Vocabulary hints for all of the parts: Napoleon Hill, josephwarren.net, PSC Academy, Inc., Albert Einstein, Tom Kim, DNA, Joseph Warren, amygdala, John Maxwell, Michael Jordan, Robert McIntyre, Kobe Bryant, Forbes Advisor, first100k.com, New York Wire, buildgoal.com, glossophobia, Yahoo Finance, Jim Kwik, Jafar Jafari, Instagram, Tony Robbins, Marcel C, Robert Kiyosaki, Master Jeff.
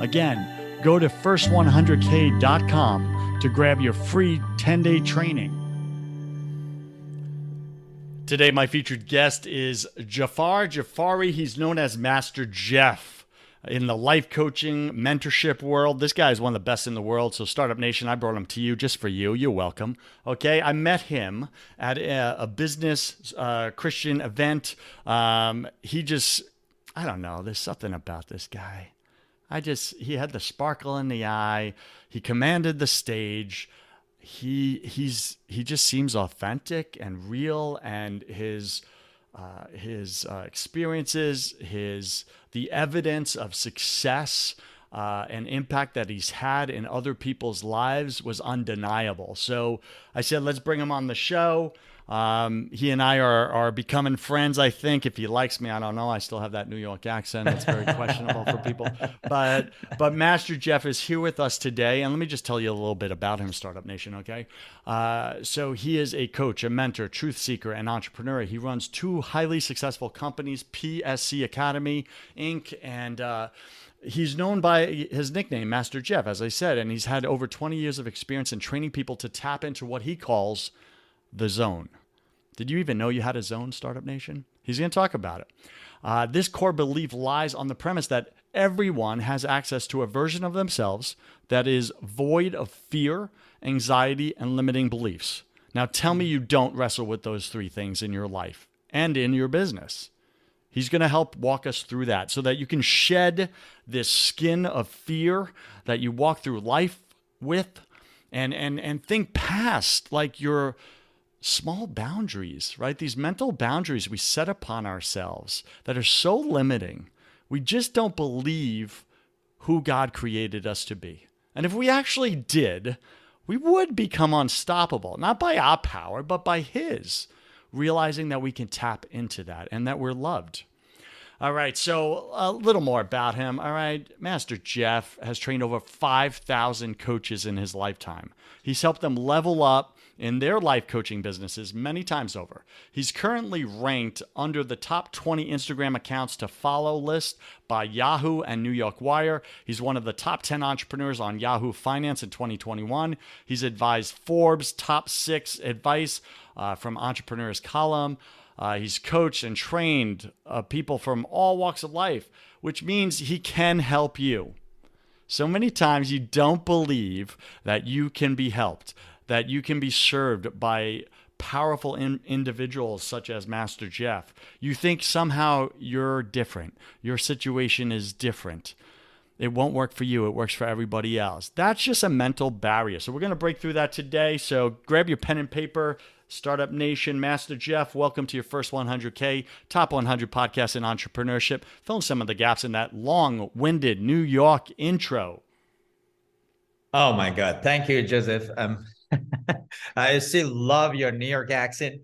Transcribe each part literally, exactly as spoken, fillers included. Again, go to first one hundred k dot com to grab your free ten-day training. Today, my featured guest is Jafar Jafari. He's known as Master Jeff in the life coaching, mentorship world. This guy is one of the best in the world. So Startup Nation, I brought him to you just for you. You're welcome. Okay, I met him at a, a business uh, Christian event. Um, he just, I don't know, there's something about this guy. I just, he had the sparkle in the eye. He commanded the stage. He, he's, he just seems authentic and real, and his, uh, his uh, experiences, his, the evidence of success uh, and impact that he's had in other people's lives was undeniable. So I said, let's bring him on the show. Um, he and I are, are becoming friends, I think. If he likes me, I don't know. I still have that New York accent. That's very questionable for people. But but Master Jeff is here with us today. And let me just tell you a little bit about him, Startup Nation, okay? Uh, so he is a coach, a mentor, truth seeker, and entrepreneur. He runs two highly successful companies, P S C Academy, Incorporated, and uh he's known by his nickname, Master Jeff, as I said, and he's had over twenty years of experience in training people to tap into what he calls the zone. Did you even know you had a zone, Startup Nation? He's going to talk about it. Uh, this core belief lies on the premise that everyone has access to a version of themselves that is void of fear, anxiety, and limiting beliefs. Now tell me you don't wrestle with those three things in your life and in your business. He's going to help walk us through that so that you can shed this skin of fear that you walk through life with, and and and think past like your small boundaries, right? These mental boundaries we set upon ourselves that are so limiting. We just don't believe who God created us to be. And if we actually did, we would become unstoppable, not by our power, but by His, realizing that we can tap into that and that we're loved. All right, so a little more about him. All right, Master Jeff has trained over five thousand coaches in his lifetime. He's helped them level up in their life coaching businesses many times over. He's currently ranked under the top twenty Instagram accounts to follow list by Yahoo and New York Wire. He's one of the top ten entrepreneurs on Yahoo Finance in twenty twenty-one. He's advised Forbes top six advice uh, from Entrepreneurs column. Uh, he's coached and trained uh, people from all walks of life, which means he can help you. So many times you don't believe that you can be helped, that you can be served by powerful in- individuals such as Master Jeff. You think somehow you're different. Your situation is different. It won't work for you. It works for everybody else. That's just a mental barrier. So we're going to break through that today. So grab your pen and paper. Startup Nation, Master Jeff, welcome to Your First one hundred K, top one hundred podcast in entrepreneurship. Fill in some of the gaps in that long-winded New York intro. Oh my God. Thank you, Joseph. Um, I still love your New York accent.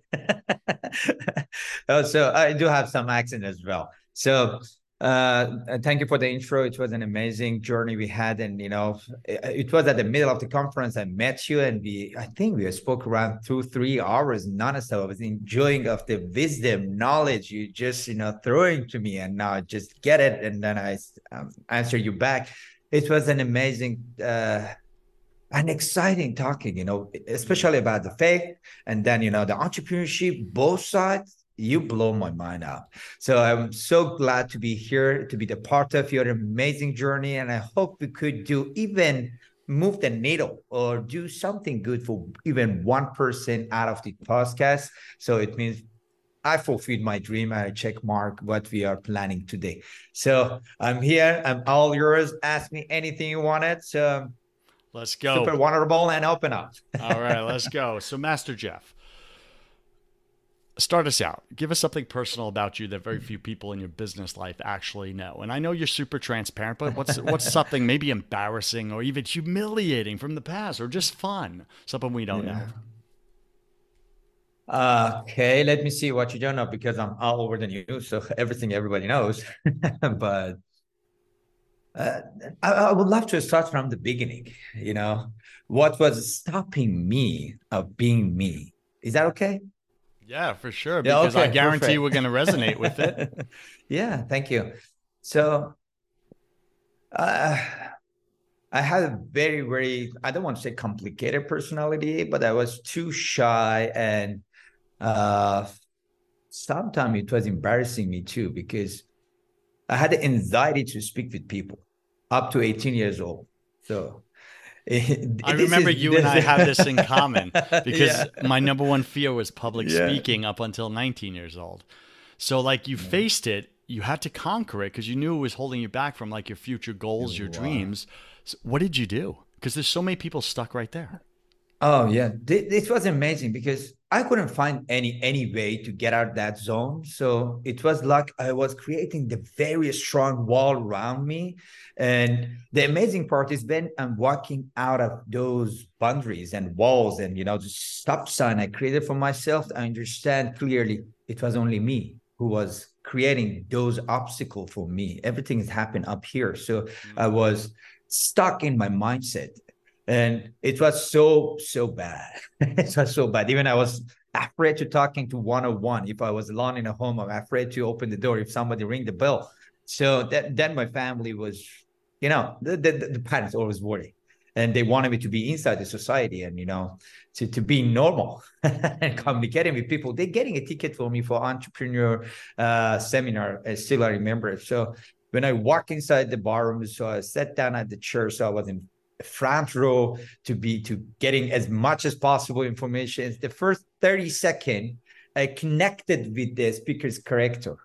Also, I do have some accent as well. So Uh, and thank you for the intro. It was an amazing journey we had. And, you know, it, it was at the middle of the conference. I met you and we, I think we spoke around two, three hours nonstop. I was enjoying of the wisdom, knowledge you just, you know, throwing to me, and now I just get it. And then I um, answer you back. It was an amazing, uh, and exciting talking, you know, especially about the faith and then, you know, the entrepreneurship, both sides. You blow my mind up. So I'm so glad to be here, to be the part of your amazing journey. And I hope we could do even move the needle or do something good for even one person out of the podcast. So it means I fulfilled my dream. I check mark what we are planning today. So I'm here. I'm all yours. Ask me anything you wanted. So let's go. Super vulnerable and open up. All right, let's go. So Master Jeff, start us out. Give us something personal about you that very few people in your business life actually know. And I know you're super transparent, but what's what's something maybe embarrassing or even humiliating from the past, or just fun, something we don't yeah. know? Uh, okay, let me see what you don't know, because I'm all over the news, so everything everybody knows. But uh, I, I would love to start from the beginning. You know, what was stopping me of being me? Is that okay? Yeah, for sure. Because yeah, okay, I guarantee perfect. We're going to resonate with it. Yeah, thank you. So uh, I had a very, very, I don't want to say complicated personality, but I was too shy. And uh, sometimes it was embarrassing me too, because I had the anxiety to speak with people up to eighteen years old. So It, I remember is, you and I have this in common, because yeah. my number one fear was public yeah. speaking up until nineteen years old. So like you yeah. faced it, you had to conquer it because you knew it was holding you back from like your future goals, your wow. dreams. So what did you do? Because there's so many people stuck right there. Oh yeah. This was amazing because I couldn't find any, any way to get out of that zone. So it was like I was creating the very strong wall around me. And the amazing part is when I'm walking out of those boundaries and walls and, you know, the stop sign I created for myself, I understand clearly it was only me who was creating those obstacles for me. Everything has happened up here. So I was stuck in my mindset. And it was so, so bad. It was so bad. Even I was afraid to talking to one-on-one. If I was alone in a home, I'm afraid to open the door if somebody ring the bell. So that, then my family was, you know, the, the, the parents always worried. And they wanted me to be inside the society and, you know, to, to be normal and communicating with people. They're getting a ticket for me for entrepreneur uh, seminar. I still I remember it. So when I walked inside the barroom, so I sat down at the chair. So I was in front row to be to getting as much as possible information. The first thirty seconds I connected with the speaker's character.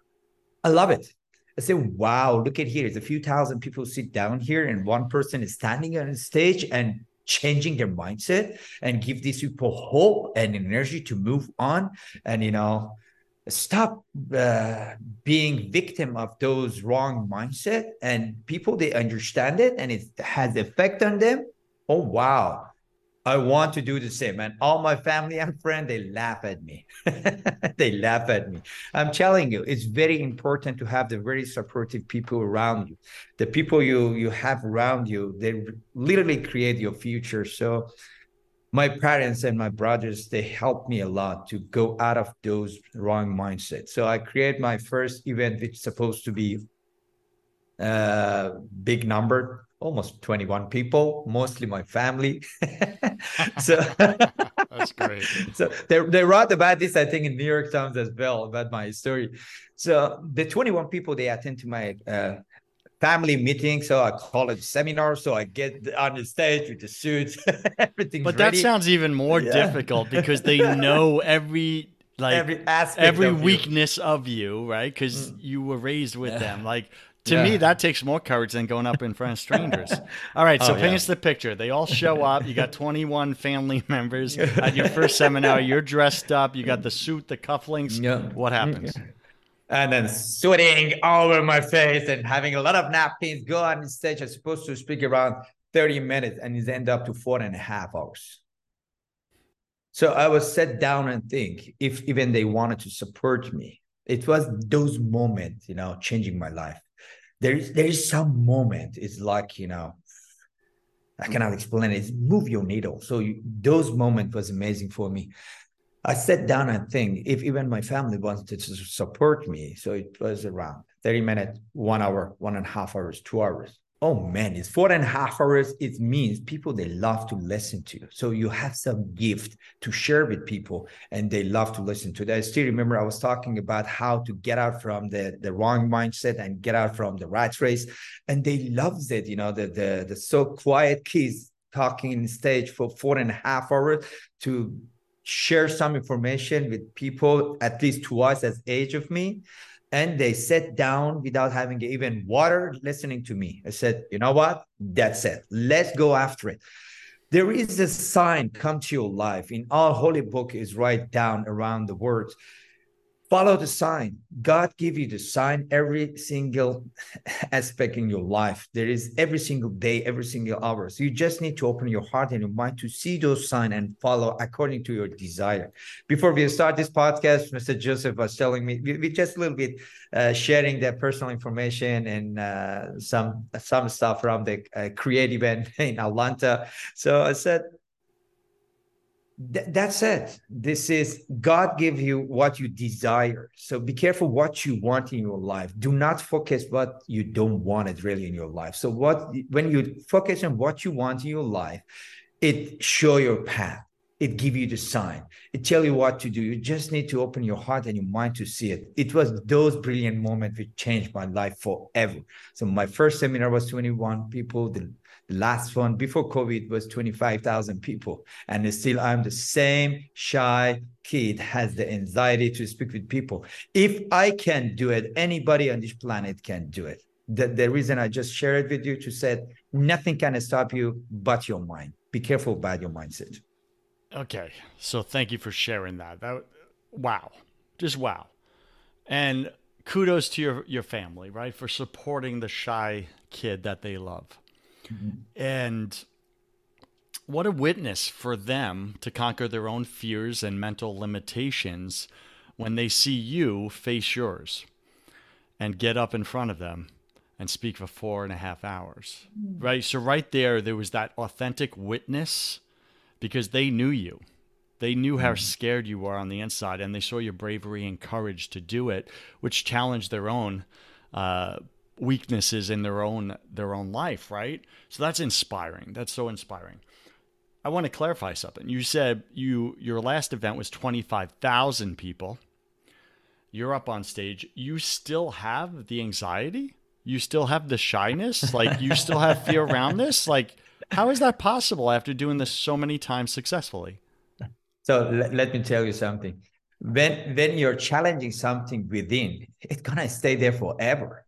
I love it. I said, wow, look at here. There's a few thousand people sit down here and one person is standing on stage and changing their mindset and give these people hope and energy to move on. And, you know, stop uh, being victim of those wrong mindset, and people, they understand it and it has effect on them. Oh, wow. I want to do the same. And all my family and friends, they laugh at me. They laugh at me. I'm telling you, it's very important to have the very supportive people around you. The people you, you have around you, they literally create your future. So my parents and my brothers, they helped me a lot to go out of those wrong mindsets. So I created my first event, which is supposed to be a big number, almost twenty-one people, mostly my family. So that's great. So they, they wrote about this, I think, in New York Times as well, about my story. So the twenty-one people, they attend to my uh, family meeting, so I call it seminar. So I get on the stage with the suits, everything. But ready. That sounds even more yeah. difficult because they know every like every, aspect every of weakness you. Of you, right? Because mm. you were raised with yeah. them. Like to yeah. me, that takes more courage than going up in front of strangers. All right, so oh, paint yeah. us the picture. They all show up. You got twenty-one family members at your first seminar. You're dressed up. You got the suit, the cufflinks. Yeah. What happens? Yeah. And then sweating all over my face and having a lot of napkins, go on stage. I'm supposed to speak around thirty minutes and it ended up to four and a half hours. So I was sat down and think if even they wanted to support me. It was those moments, you know, changing my life. there is there is some moment. It's like, you know, I cannot explain it. Move your needle. So you, those moments was amazing for me. I sat down and think if even my family wanted to support me. So it was around thirty minutes, one hour, one and a half hours, two hours. Oh man, it's four and a half hours. It means people, they love to listen to you. So you have some gift to share with people and they love to listen to that. I still remember I was talking about how to get out from the, the wrong mindset and get out from the rat race. And they loved it, you know, the, the, the so quiet kids talking on stage for four and a half hours to share some information with people, at least twice as age of me. And they sat down without having even water, listening to me. I said, you know what? That's it. Let's go after it. There is a sign, come to your life. In all holy book is right down around the words. Follow the sign. God give you the sign every single aspect in your life. There is every single day, every single hour. So you just need to open your heart and your mind to see those signs and follow according to your desire. Before we start this podcast, Mister Joseph was telling me, we, we just a little bit uh, sharing their personal information and uh, some, some stuff from the uh, creative event in Atlanta. So I said, Th- that's it. This is God give you what you desire. So be careful what you want in your life. Do not focus what you don't want it really in your life. So what when you focus on what you want in your life, it show your path. It give you the sign. It tell you what to do. You just need to open your heart and your mind to see it. It was those brilliant moments which changed my life forever. So my first seminar was twenty-one people. The last one before COVID was twenty-five thousand people. And still I'm the same shy kid has the anxiety to speak with people. If I can do it, anybody on this planet can do it. The, the reason I just shared it with you to say nothing can stop you but your mind. Be careful about your mindset. Okay. So thank you for sharing that. That wow. Just wow. And kudos to your, your family, right? For supporting the shy kid that they love. Mm-hmm. And what a witness for them to conquer their own fears and mental limitations when they see you face yours and get up in front of them and speak for four and a half hours, mm-hmm. right? So right there, there was that authentic witness because they knew you. They knew how mm-hmm. scared you were on the inside and they saw your bravery and courage to do it, which challenged their own uh weaknesses in their own their own life, right? So that's inspiring. That's so inspiring. I want to clarify something. You said you your last event was twenty-five thousand people. You're up on stage. You still have the anxiety? You still have the shyness? Like you still have fear around this? Like how is that possible after doing this so many times successfully? So l- let me tell you something. When when you're challenging something within, it's gonna stay there forever.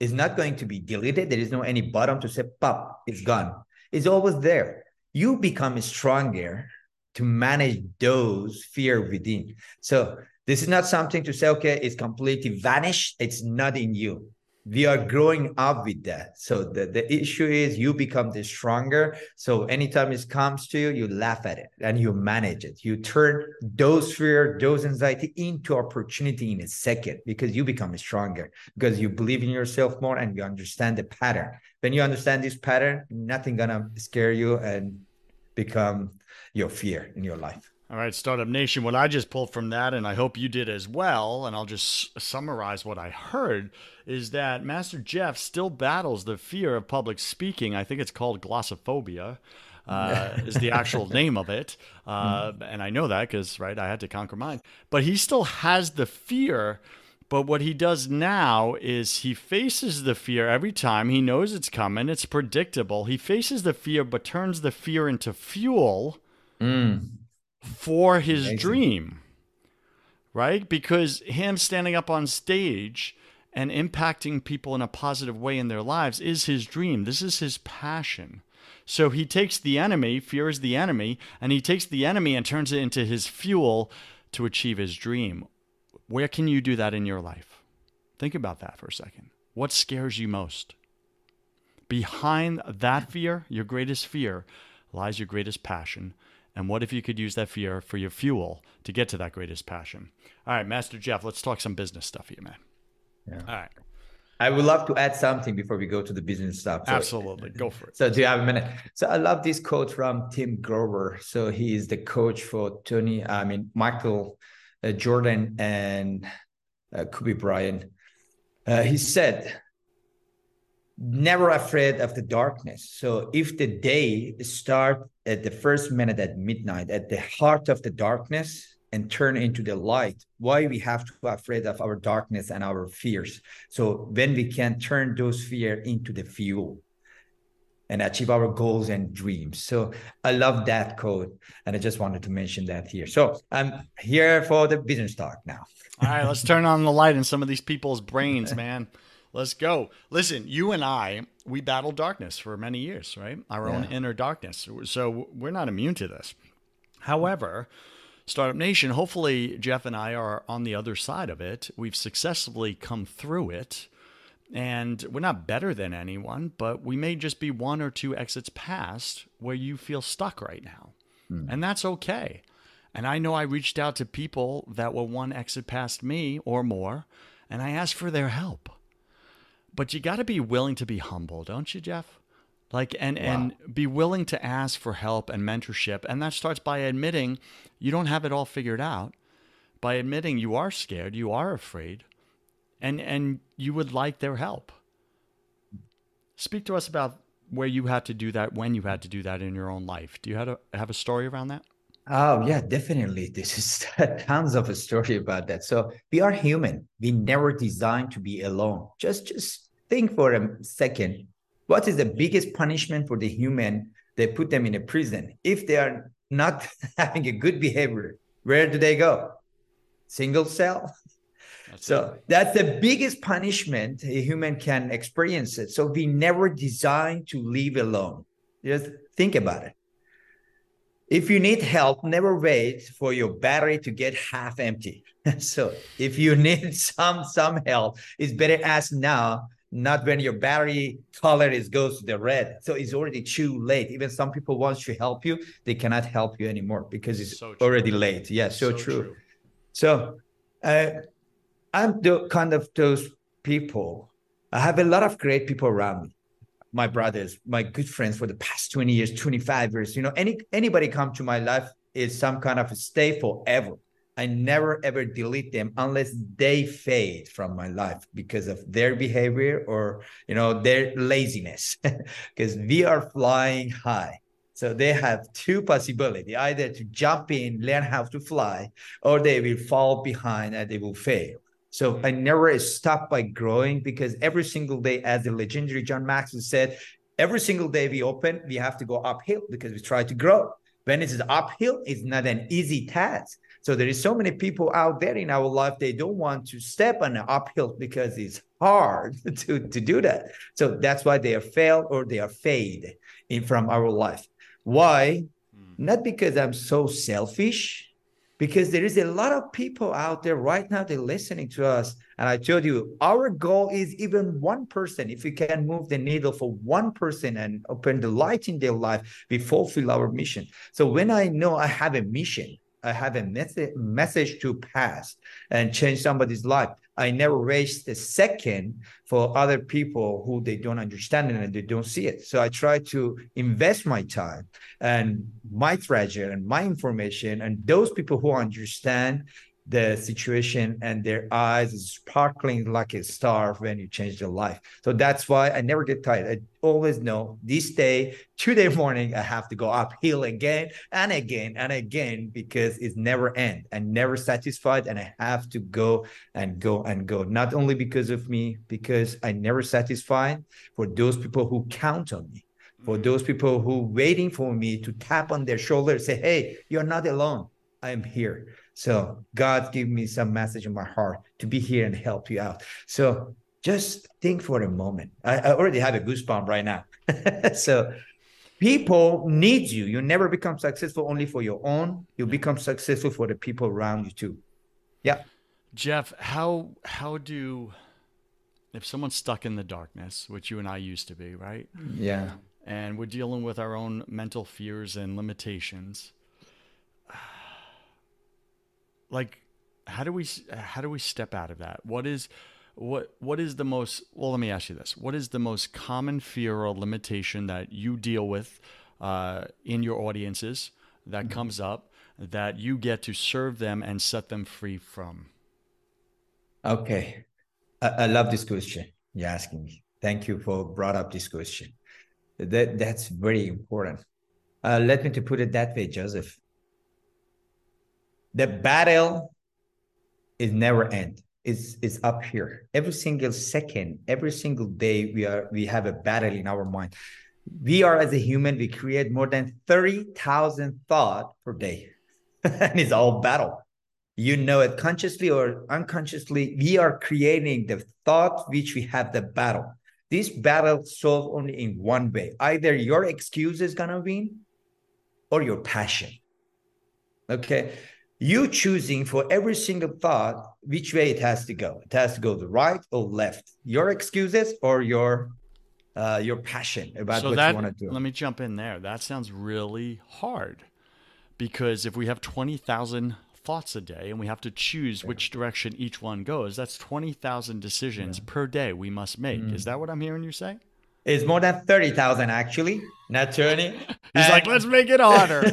It's not going to be deleted. There is no any bottom to say, pop, it's gone. It's always there. You become stronger to manage those fear within. So this is not something to say, okay, it's completely vanished. It's not in you. We are growing up with that. So the, the issue is you become the stronger. So anytime it comes to you, you laugh at it and you manage it. You turn those fear, those anxiety into opportunity in a second because you become stronger because you believe in yourself more and you understand the pattern. When you understand this pattern, nothing gonna scare you and become your fear in your life. All right, Startup Nation, what I just pulled from that, and I hope you did as well, and I'll just summarize what I heard, is that Master Jeff still battles the fear of public speaking. I think it's called glossophobia, uh, is the actual name of it. Uh, mm-hmm. And I know that because, right, I had to conquer mine. But he still has the fear, but what he does now is he faces the fear every time. He knows it's coming. It's predictable. He faces the fear, but turns the fear into fuel. Mm. For his Amazing. Dream, right? Because him standing up on stage and impacting people in a positive way in their lives is his dream. This is his passion. So he takes the enemy, fear is the enemy, and he takes the enemy and turns it into his fuel to achieve his dream. Where can you do that in your life? Think about that for a second. What scares you most? Behind that fear, your greatest fear, lies your greatest passion. And what if you could use that fear for your fuel to get to that greatest passion? All right, Master Jeff, let's talk some business stuff here, man. Yeah. All right. I would love to add something before we go to the business stuff. So, absolutely. Go for it. So do you have a minute? So I love this quote from Tim Grover. So he is the coach for Tony, I mean, Michael uh, Jordan and uh, Kobe Bryant. Uh, he said, never afraid of the darkness. So if the day starts at the first minute at midnight, at the heart of the darkness, and turn into the light, why we have to be afraid of our darkness and our fears? So when we can turn those fear into the fuel and achieve our goals and dreams. So I love that quote, and I just wanted to mention that here. So I'm here for the business talk now. All right, let's turn on the light in some of these people's brains, man. Let's go. Listen, you and I, we battled darkness for many years, right? Our yeah. own inner darkness. So we're not immune to this. However, Startup Nation, hopefully Jeff and I are on the other side of it. We've successfully come through it, and we're not better than anyone, but we may just be one or two exits past where you feel stuck right now. Mm. And that's okay. And I know I reached out to people that were one exit past me or more, and I asked for their help. But you got to be willing to be humble, don't you, Jeff? Like, and, wow. and be willing to ask for help and mentorship. And that starts by admitting you don't have it all figured out, by admitting you are scared, you are afraid, and, and you would like their help. Speak to us about where you had to do that, when you had to do that in your own life. Do you have a, have a story around that? Oh, yeah, definitely. This is tons of a story about that. So we are human. We never designed to be alone. Just, just think for a second. What is the biggest punishment for the human? They put them in a prison. If they are not having a good behavior, where do they go? Single cell. That's so it. That's the biggest punishment a human can experience it. So we never designed to live alone. Just think about it. If you need help, never wait for your battery to get half empty. So if you need some, some help, it's better ask now, not when your battery color is goes to the red. So it's already too late. Even some people want to help you, they cannot help you anymore because it's so already late. Yeah, so, so true. true. So uh, I'm the kind of those people. I have a lot of great people around me. My brothers, my good friends for the past twenty years, twenty-five years, you know, any anybody come to my life is some kind of stay forever. I never ever delete them unless they fade from my life because of their behavior or, you know, their laziness because we are flying high. So they have two possibilities, either to jump in, learn how to fly, or they will fall behind and they will fail. So I never stop by growing because every single day, as the legendary John Maxwell said, every single day we open, we have to go uphill because we try to grow. When it is uphill, it's not an easy task. So there is so many people out there in our life, they don't want to step on an uphill because it's hard to, to do that. So that's why they are failed or they are fade in from our life. Why? Mm. Not because I'm so selfish. Because there is a lot of people out there right now, they're listening to us. And I told you, our goal is even one person. If we can move the needle for one person and open the light in their life, we fulfill our mission. So when I know I have a mission, I have a message, message to pass and change somebody's life, I never waste a second for other people who they don't understand it and they don't see it. So I try to invest my time and my treasure and my information and those people who understand the situation and their eyes is sparkling like a star when you change their life. So that's why I never get tired. I always know this day, today morning, I have to go uphill again and again and again because it's never end and never satisfied. And I have to go and go and go, not only because of me, because I never satisfied for those people who count on me, for those people who waiting for me to tap on their shoulder and say, hey, you're not alone. I'm here. So God give me some message in my heart to be here and help you out. So just think for a moment. I, I already have a goosebump right now. So people need you. You never become successful only for your own. You become successful for the people around you too. Yeah. Jeff, how, how do, if someone's stuck in the darkness, which you and I used to be, right? Yeah. And we're dealing with our own mental fears and limitations. Like, how do we, how do we step out of that? What is, what what is the most, well, let me ask you this. What is the most common fear or limitation that you deal with uh, in your audiences that mm-hmm. comes up that you get to serve them and set them free from? Okay. I, I love this question you're asking me. Thank you for brought up this question. That That's very important. Uh, let me to put it that way, Joseph. The battle is never end. It's, it's up here. Every single second, every single day, we are we have a battle in our mind. We are, as a human, we create more than thirty thousand thoughts per day. And it's all battle. You know it consciously or unconsciously. We are creating the thought which we have the battle. This battle solved only in one way. Either your excuse is going to win or your passion. Okay. You choosing for every single thought which way it has to go. It has to go the right or left. Your excuses or your uh, your passion about so what that, you want to do. Let me jump in there. That sounds really hard, because if we have twenty thousand thoughts a day and we have to choose yeah. which direction each one goes, that's twenty thousand decisions yeah. per day we must make. Mm. Is that what I'm hearing you say? It's more than thirty thousand actually, not twenty. He's and... like, let's make it harder.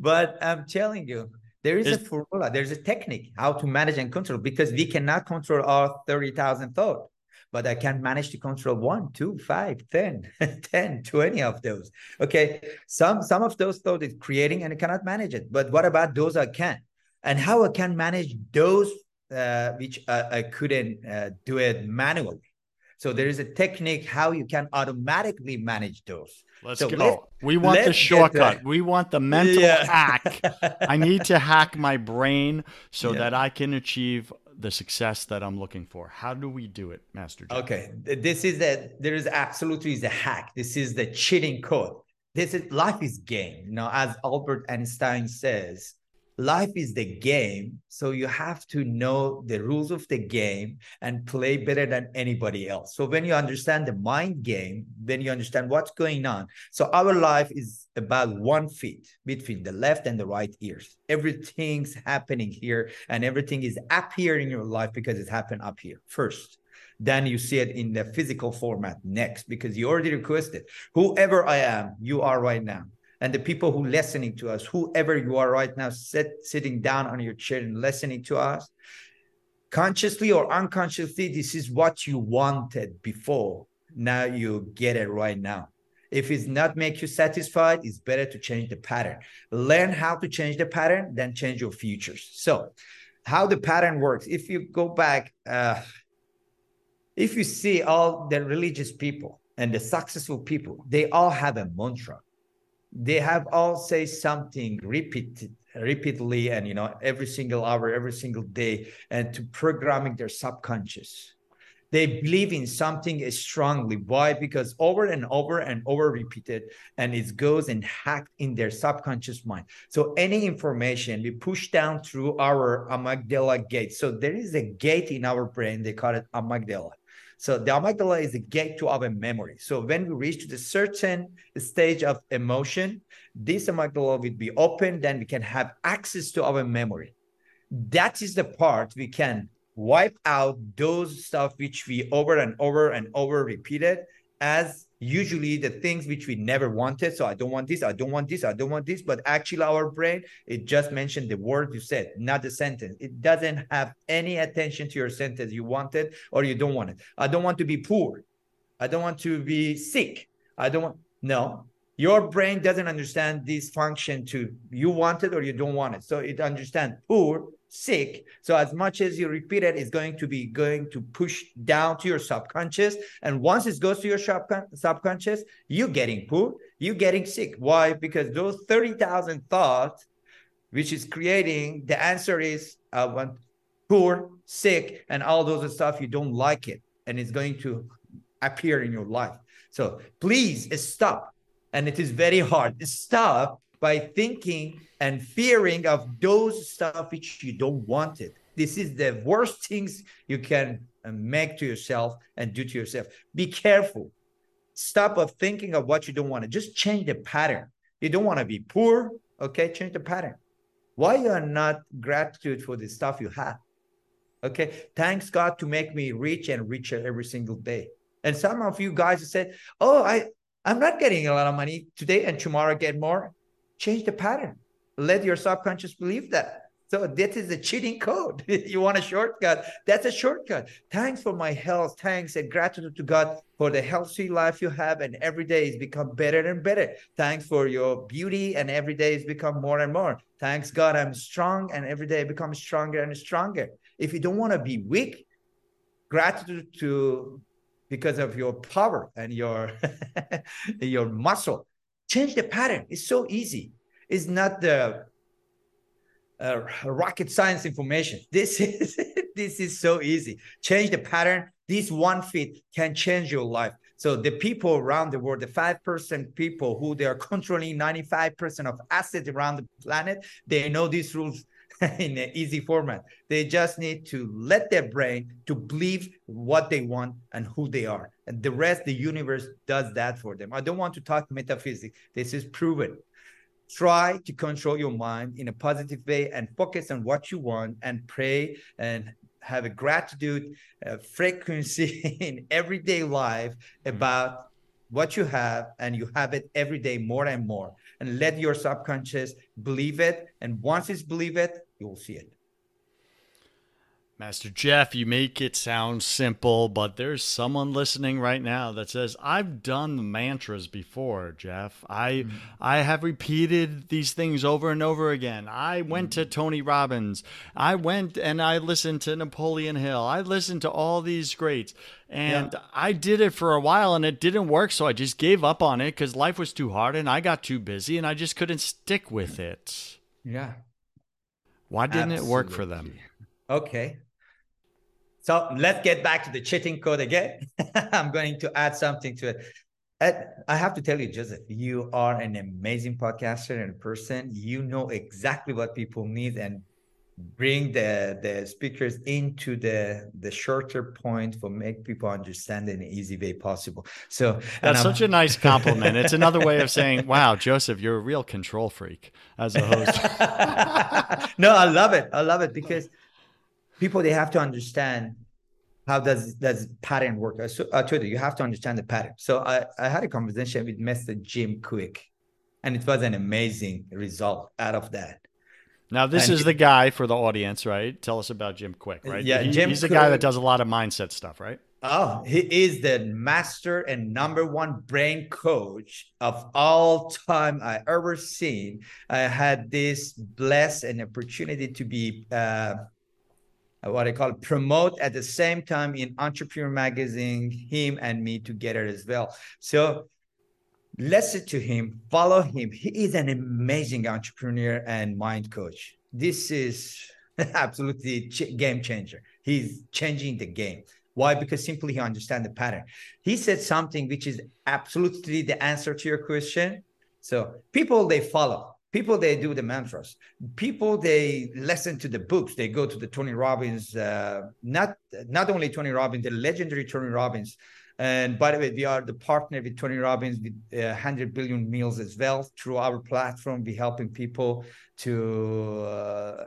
But I'm telling you, there is it's, a formula. There's a technique how to manage and control, because we cannot control all thirty thousand thoughts, but I can manage to control one, two, five, ten, ten, twenty of those. Okay. Some, some of those thoughts is creating and I cannot manage it, but what about those I can, and how I can manage those uh, which uh, I couldn't uh, do it manually. So there is a technique how you can automatically manage those. Let's so go. Let's, we want the shortcut. We want the mental yeah. hack. I need to hack my brain so yeah. that I can achieve the success that I'm looking for. How do we do it, Master Jeff? Okay. This is a, there is absolutely is a hack. This is the cheating code. This is, life is game. You know, as Albert Einstein says, life is the game, so you have to know the rules of the game and play better than anybody else. So when you understand the mind game, then you understand what's going on. So our life is about one feet between the left and the right ears. Everything's happening here, and everything is up here in your life because it happened up here first. Then you see it in the physical format next, because you already requested. Whoever I am, you are right now. And the people who are listening to us, whoever you are right now, sit, sitting down on your chair and listening to us, consciously or unconsciously, this is what you wanted before. Now you get it right now. If it's not make you satisfied, it's better to change the pattern. Learn how to change the pattern, then change your futures. So how the pattern works, if you go back, uh, if you see all the religious people and the successful people, they all have a mantra. They have all say something repeated, repeatedly, and you know, every single hour, every single day, and to programming their subconscious. They believe in something strongly. Why? Because over and over and over repeated, and it goes and hacked in their subconscious mind. So any information we push down through our amygdala gate. So there is a gate in our brain. They call it amygdala. So the amygdala is a gate to our memory. So when we reach to the certain stage of emotion, this amygdala will be open, then we can have access to our memory. That is the part we can wipe out those stuff which we over and over and over repeated as usually the things which we never wanted. So I don't want this, I don't want this, I don't want this. But actually our brain, it just mentioned the word you said, not the sentence. It doesn't have any attention to your sentence you wanted or you don't want it. I don't want to be poor. I don't want to be sick. I don't want, no. Your brain doesn't understand this function to you want it or you don't want it. So it understands poor, sick. So as much as you repeat it, it's going to be going to push down to your subconscious. And once it goes to your subcon- subconscious, you're getting poor, you're getting sick. Why? Because those thirty thousand thoughts, which is creating, the answer is I want poor, sick, and all those stuff. You don't like it. And it's going to appear in your life. So please stop. And it is very hard. Stop by thinking and fearing of those stuff which you don't want it. This is the worst things you can make to yourself and do to yourself. Be careful. Stop of thinking of what you don't want to. Just change the pattern. You don't want to be poor. Okay, change the pattern. Why you are not gratitude for the stuff you have? Okay. Thanks God to make me rich and richer every single day. And some of you guys said, oh, I, I'm not getting a lot of money today and tomorrow get more. Change the pattern. Let your subconscious believe that. So that is a cheating code. You want a shortcut? That's a shortcut. Thanks for my health. Thanks and gratitude to God for the healthy life you have, and every day is become better and better. Thanks for your beauty, and every day is become more and more. Thanks God I'm strong, and every day I become stronger and stronger. If you don't want to be weak, gratitude to because of your power and your your muscle. Change the pattern. It's so easy. It's not the Uh, rocket science information. This is this is so easy. Change the pattern. This one fit can change your life. So the people around the world, the five percent people who they are controlling ninety-five percent of assets around the planet, they know these rules in an easy format. They just need to let their brain to believe what they want and who they are. And the rest, the universe does that for them. I don't want to talk metaphysics. This is proven. Try to control your mind in a positive way and focus on what you want and pray and have a gratitude uh, frequency in everyday life about what you have, and you have it every day more and more. And let your subconscious believe it. And once it's believe it, you will see it. Master Jeff, you make it sound simple, but there's someone listening right now that says, I've done the mantras before, Jeff. I mm-hmm. I have repeated these things over and over again. I went mm-hmm. to Tony Robbins. I went and I listened to Napoleon Hill. I listened to all these greats. And yeah. I did it for a while and it didn't work. So I just gave up on it because life was too hard and I got too busy and I just couldn't stick with it. Yeah. Why didn't Absolutely. It work for them? Okay. So let's get back to the cheating code again. I'm going to add something to it. I have to tell you, Joseph, you are an amazing podcaster and person. You know exactly what people need and bring the, the speakers into the, the shorter point for make people understand in the easy way possible. So that's such a nice compliment. It's another way of saying, wow, Joseph, you're a real control freak as a host. No, I love it. I love it because people, they have to understand how does does pattern work. I, so, I told you, you have to understand the pattern. So I, I had a conversation with Master Jim Kwik, and it was an amazing result out of that. Now, this and is it, the guy for the audience, right? Tell us about Jim Kwik, right? Yeah, he, Jim he's Kwik, the guy that does a lot of mindset stuff, right? Oh, he is the master and number one brain coach of all time I ever seen. I had this blessed an opportunity to be... Uh, what I call promote at the same time in Entrepreneur Magazine, him and me together as well. So listen to him, follow him. He is an amazing entrepreneur and mind coach. This is absolutely ch- game changer. He's changing the game. Why? Because simply he understands the pattern. He said something which is absolutely the answer to your question. So people, they follow. People, they do the mantras. People, they listen to the books. They go to the Tony Robbins, uh, not not only Tony Robbins, the legendary Tony Robbins. And by the way, we are the partner with Tony Robbins with uh, one hundred billion meals as well. Through our platform, we're helping people to uh,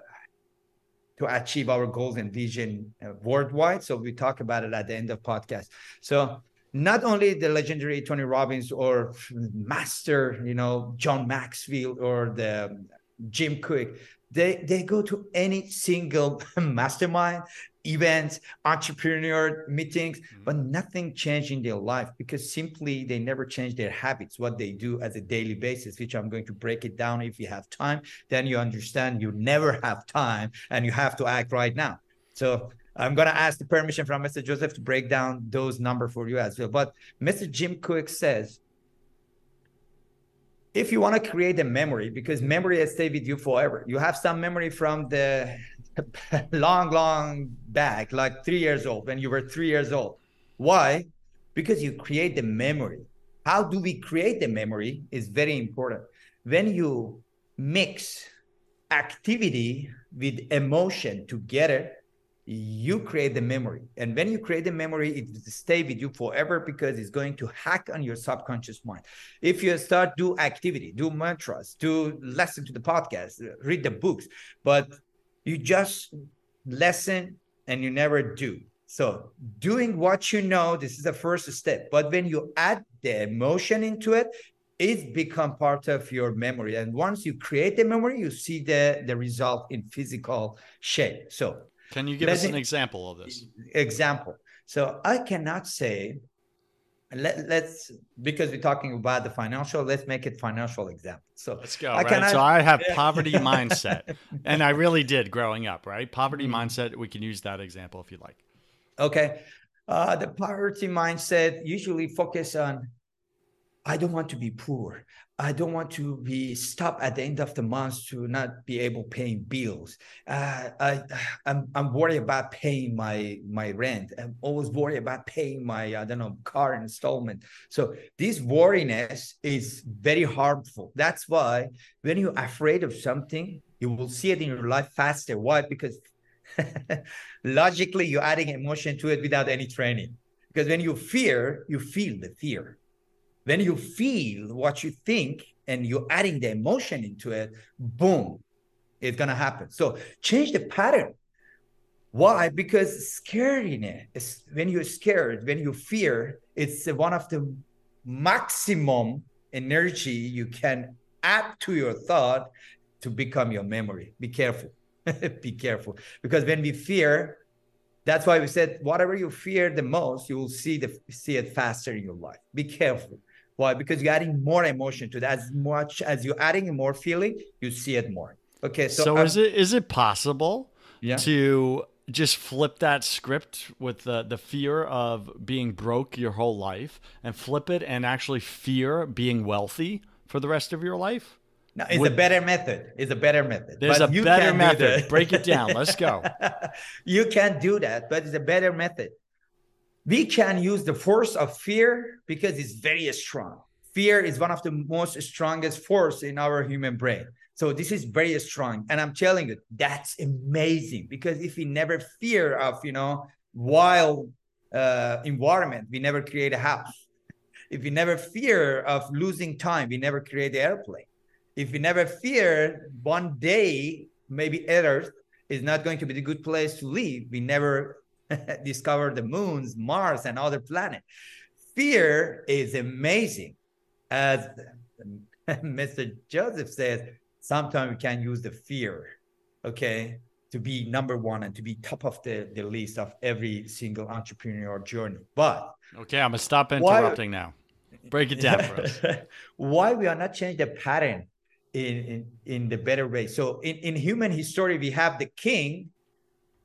to achieve our goals and vision uh, worldwide. So we talk about it at the end of podcast. So not only the legendary Tony Robbins or master, you know, John Maxwell or the Jim Kwik, they, they go to any single mastermind, events, entrepreneur meetings, mm-hmm. but nothing changed in their life because simply they never change their habits, what they do as a daily basis, which I'm going to break it down. If you have time, then you understand you never have time and you have to act right now. So I'm going to ask the permission from Mister Joseph to break down those numbers for you as well. But Mister Jim Kwik says, if you want to create a memory, because memory has stayed with you forever, you have some memory from the long, long back, like three years old, when you were three years old. Why? Because you create the memory. How do we create the memory is very important. When you mix activity with emotion together, you create the memory. And when you create the memory, it will stay with you forever because it's going to hack on your subconscious mind. If you start do activity, do mantras, do listen to the podcast, read the books, but you just listen, and you never do. So doing what you know, this is the first step. But when you add the emotion into it, it's become part of your memory. And once you create the memory, you see the, the result in physical shape. So can you give us an example of this? Example. So I cannot say, let, let's, because we're talking about the financial, let's make it financial example. So let's go. I right? cannot, so I have poverty mindset, and I really did growing up, right? Poverty mm-hmm. mindset. We can use that example if you'd like. Okay. Uh, the poverty mindset usually focus on, I don't want to be poor. I don't want to be stopped at the end of the month to not be able paying bills. Uh, I, I'm, I'm worried about paying my, my rent. I'm always worried about paying my, I don't know, car installment. So this worriness is very harmful. That's why when you're afraid of something, you will see it in your life faster. Why? Because logically, you're adding emotion to it without any training. Because when you fear, you feel the fear. When you feel what you think and you're adding the emotion into it, boom, it's going to happen. So change the pattern. Why? Because scariness, when you're scared, when you fear, it's one of the maximum energy you can add to your thought to become your memory. Be careful. Be careful. Because when we fear, that's why we said, whatever you fear the most, you will see the see it faster in your life. Be careful. Why? Because you're adding more emotion to that. As much as you're adding more feeling, you see it more. Okay. So, so is it is it possible yeah. to just flip that script with the, the fear of being broke your whole life and flip it and actually fear being wealthy for the rest of your life? No, it's with, a better method. It's a better method. There's but a better method. Break it down. Let's go. You can do that, but it's a better method. We can use the force of fear because it's very strong. Fear is one of the most strongest force in our human brain. So this is very strong. And I'm telling you, that's amazing. Because if we never fear of, you know, wild uh, environment, we never create a house. If we never fear of losing time, we never create the airplane. If you never fear one day, maybe Earth is not going to be the good place to live. We never discover the moons, Mars, and other planets. Fear is amazing. As Mister Joseph says, sometimes we can use the fear, okay, to be number one and to be top of the, the list of every single entrepreneur journey. But okay, I'm going to stop interrupting why, now. Break it down for us. Why we are not changing the pattern? In, in, in the better way. So in, in human history, we have the king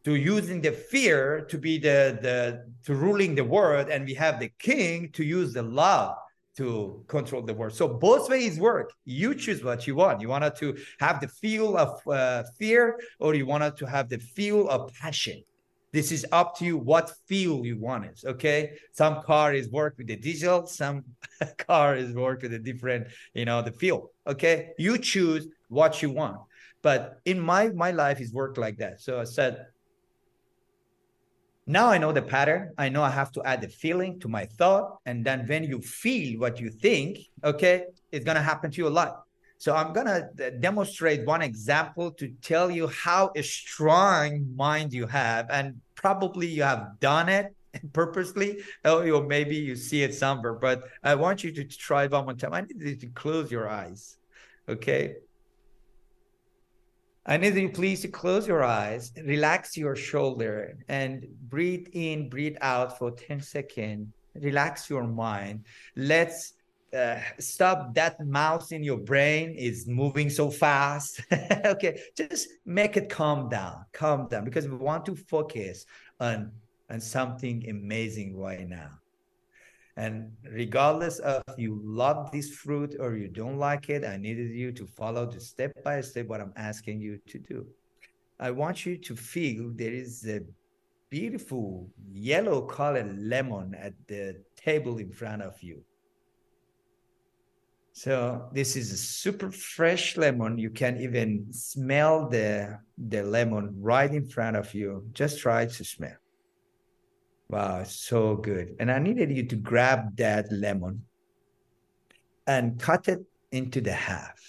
to using the fear to be the, the to ruling the world. And we have the king to use the love to control the world. So both ways work. You choose what you want. You want to have the feel of uh, fear, or you want to have the feel of passion. This is up to you what feel you want it, okay? Some car is work with the diesel, some car is work with a different, you know, the fuel, okay? You choose what you want. But in my my life, it's worked like that. So I said, now I know the pattern. I know I have to add the feeling to my thought. And then when you feel what you think, okay, it's going to happen to your life. So I'm going to demonstrate one example to tell you how a strong mind you have. And probably you have done it purposely, or maybe you see it somewhere. But I want you to try one more time. I need you to close your eyes, okay? I need you please to close your eyes, relax your shoulder, and breathe in, breathe out for ten seconds. Relax your mind. Let's Uh, stop that mouse in your brain is moving so fast. Okay, just make it calm down, calm down, because we want to focus on, on something amazing right now. And regardless of you love this fruit or you don't like it, I needed you to follow the step by step what I'm asking you to do. I want you to feel there is a beautiful yellow colored lemon at the table in front of you. So this is a super fresh lemon. You can even smell the, the lemon right in front of you. Just try to smell. Wow, so good. And I needed you to grab that lemon and cut it into the half.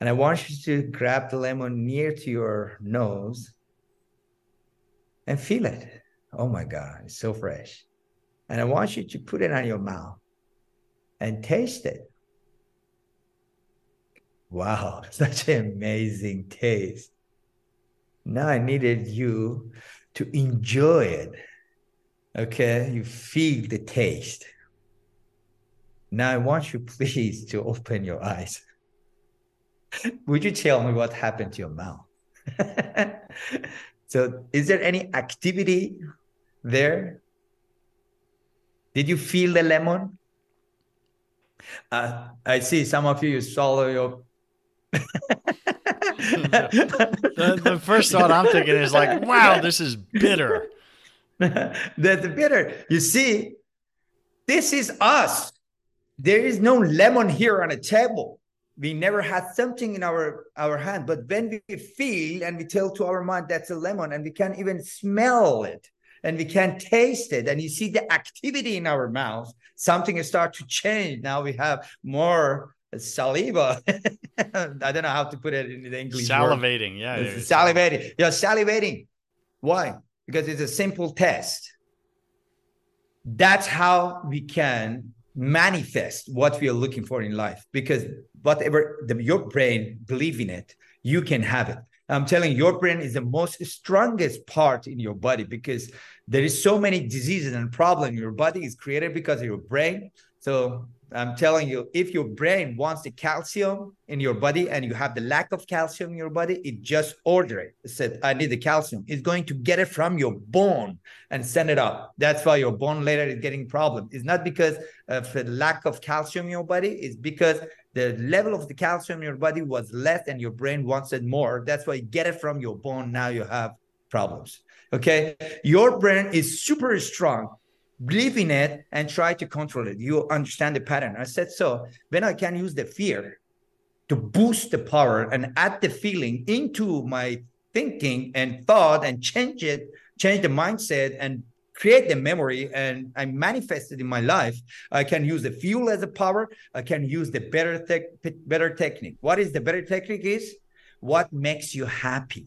And I want you to grab the lemon near to your nose and feel it. Oh my God, it's so fresh. And I want you to put it on your mouth and taste it. Wow, such an amazing taste. Now I needed you to enjoy it. Okay, you feel the taste. Now I want you please to open your eyes. Would you tell me what happened to your mouth? So is there any activity there? Did you feel the lemon? Uh, I see some of you, you swallow your... the, the first thought I'm thinking is like, wow, this is bitter. That's bitter. You see, this is us. There is no lemon here on a table. We never had something in our, our hand, but when we feel and we tell to our mind that's a lemon, and we can't even smell it, and we can't taste it, and you see the activity in our mouth, something starts to change. Now we have more saliva. I don't know how to put it in the English. Salivating, word. yeah. It's salivating. You're salivating. Why? Because it's a simple test. That's how we can manifest what we are looking for in life, because whatever the, your brain believe in it, you can have it. I'm telling you, your brain is the most strongest part in your body, because there is so many diseases and problems. Your body is created because of your brain. So I'm telling you, if your brain wants the calcium in your body and you have the lack of calcium in your body, it just order it. It said, I need the calcium. It's going to get it from your bone and send it up. That's why your bone later is getting problem. It's not because of the lack of calcium in your body. It's because the level of the calcium in your body was less and your brain wants it more. That's why you get it from your bone. Now you have problems. Okay. Your brain is super strong. Believe in it and try to control it. You understand the pattern. I said, so when I can use the fear to boost the power and add the feeling into my thinking and thought and change it, change the mindset and create the memory, and I manifest it in my life, I can use the fuel as a power. I can use the better, te- better technique. What is the better technique is? What makes you happy?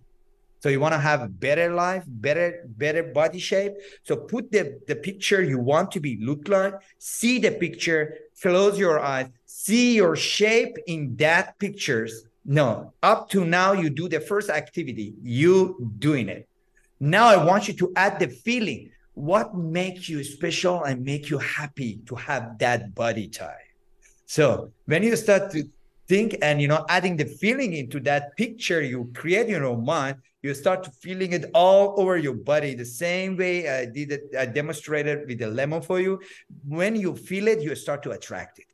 So you want to have a better life, better, better body shape. So put the, the picture you want to be look like, see the picture, close your eyes, see your shape in that pictures. No, up to now, you do the first activity, you doing it. Now I want you to add the feeling. What makes you special and make you happy to have that body type? So when you start to think and, you know, adding the feeling into that picture you create in your mind, you start feeling it all over your body. The same way I did it, I demonstrated with the lemon for you. When you feel it, you start to attract it.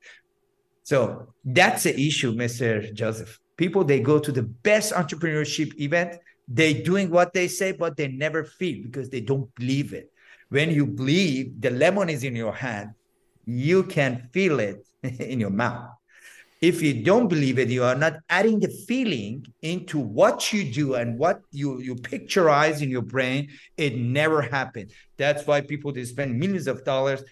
So that's the issue, Mister Joseph. People, they go to the best entrepreneurship event. They're doing what they say, but they never feel because they don't believe it. When you believe the lemon is in your hand, you can feel it in your mouth. If you don't believe it, you are not adding the feeling into what you do and what you, you picturize in your brain, it never happened. That's why people, they spend millions of dollars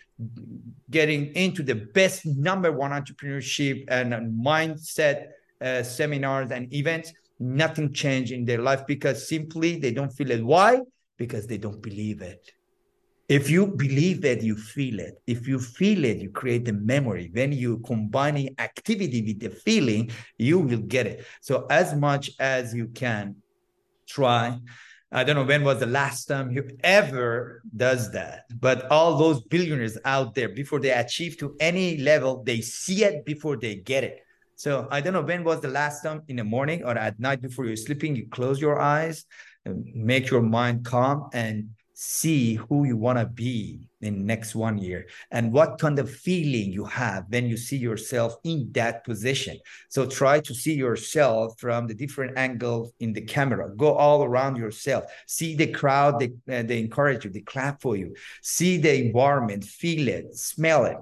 getting into the best number one entrepreneurship and mindset uh, seminars and events. Nothing changed in their life because simply they don't feel it. Why? Because they don't believe it. If you believe that, you feel it. If you feel it, you create the memory. When you combine activity with the feeling, you will get it. So as much as you can try. I don't know when was the last time you ever does that, but all those billionaires out there, before they achieve to any level, they see it before they get it. So I don't know when was the last time in the morning or at night before you're sleeping, you close your eyes, make your mind calm and see who you want to be in the next one year and what kind of feeling you have when you see yourself in that position. So try to see yourself from the different angles in the camera. Go all around yourself. See the crowd, they, uh, they encourage you, they clap for you. See the environment, feel it, smell it.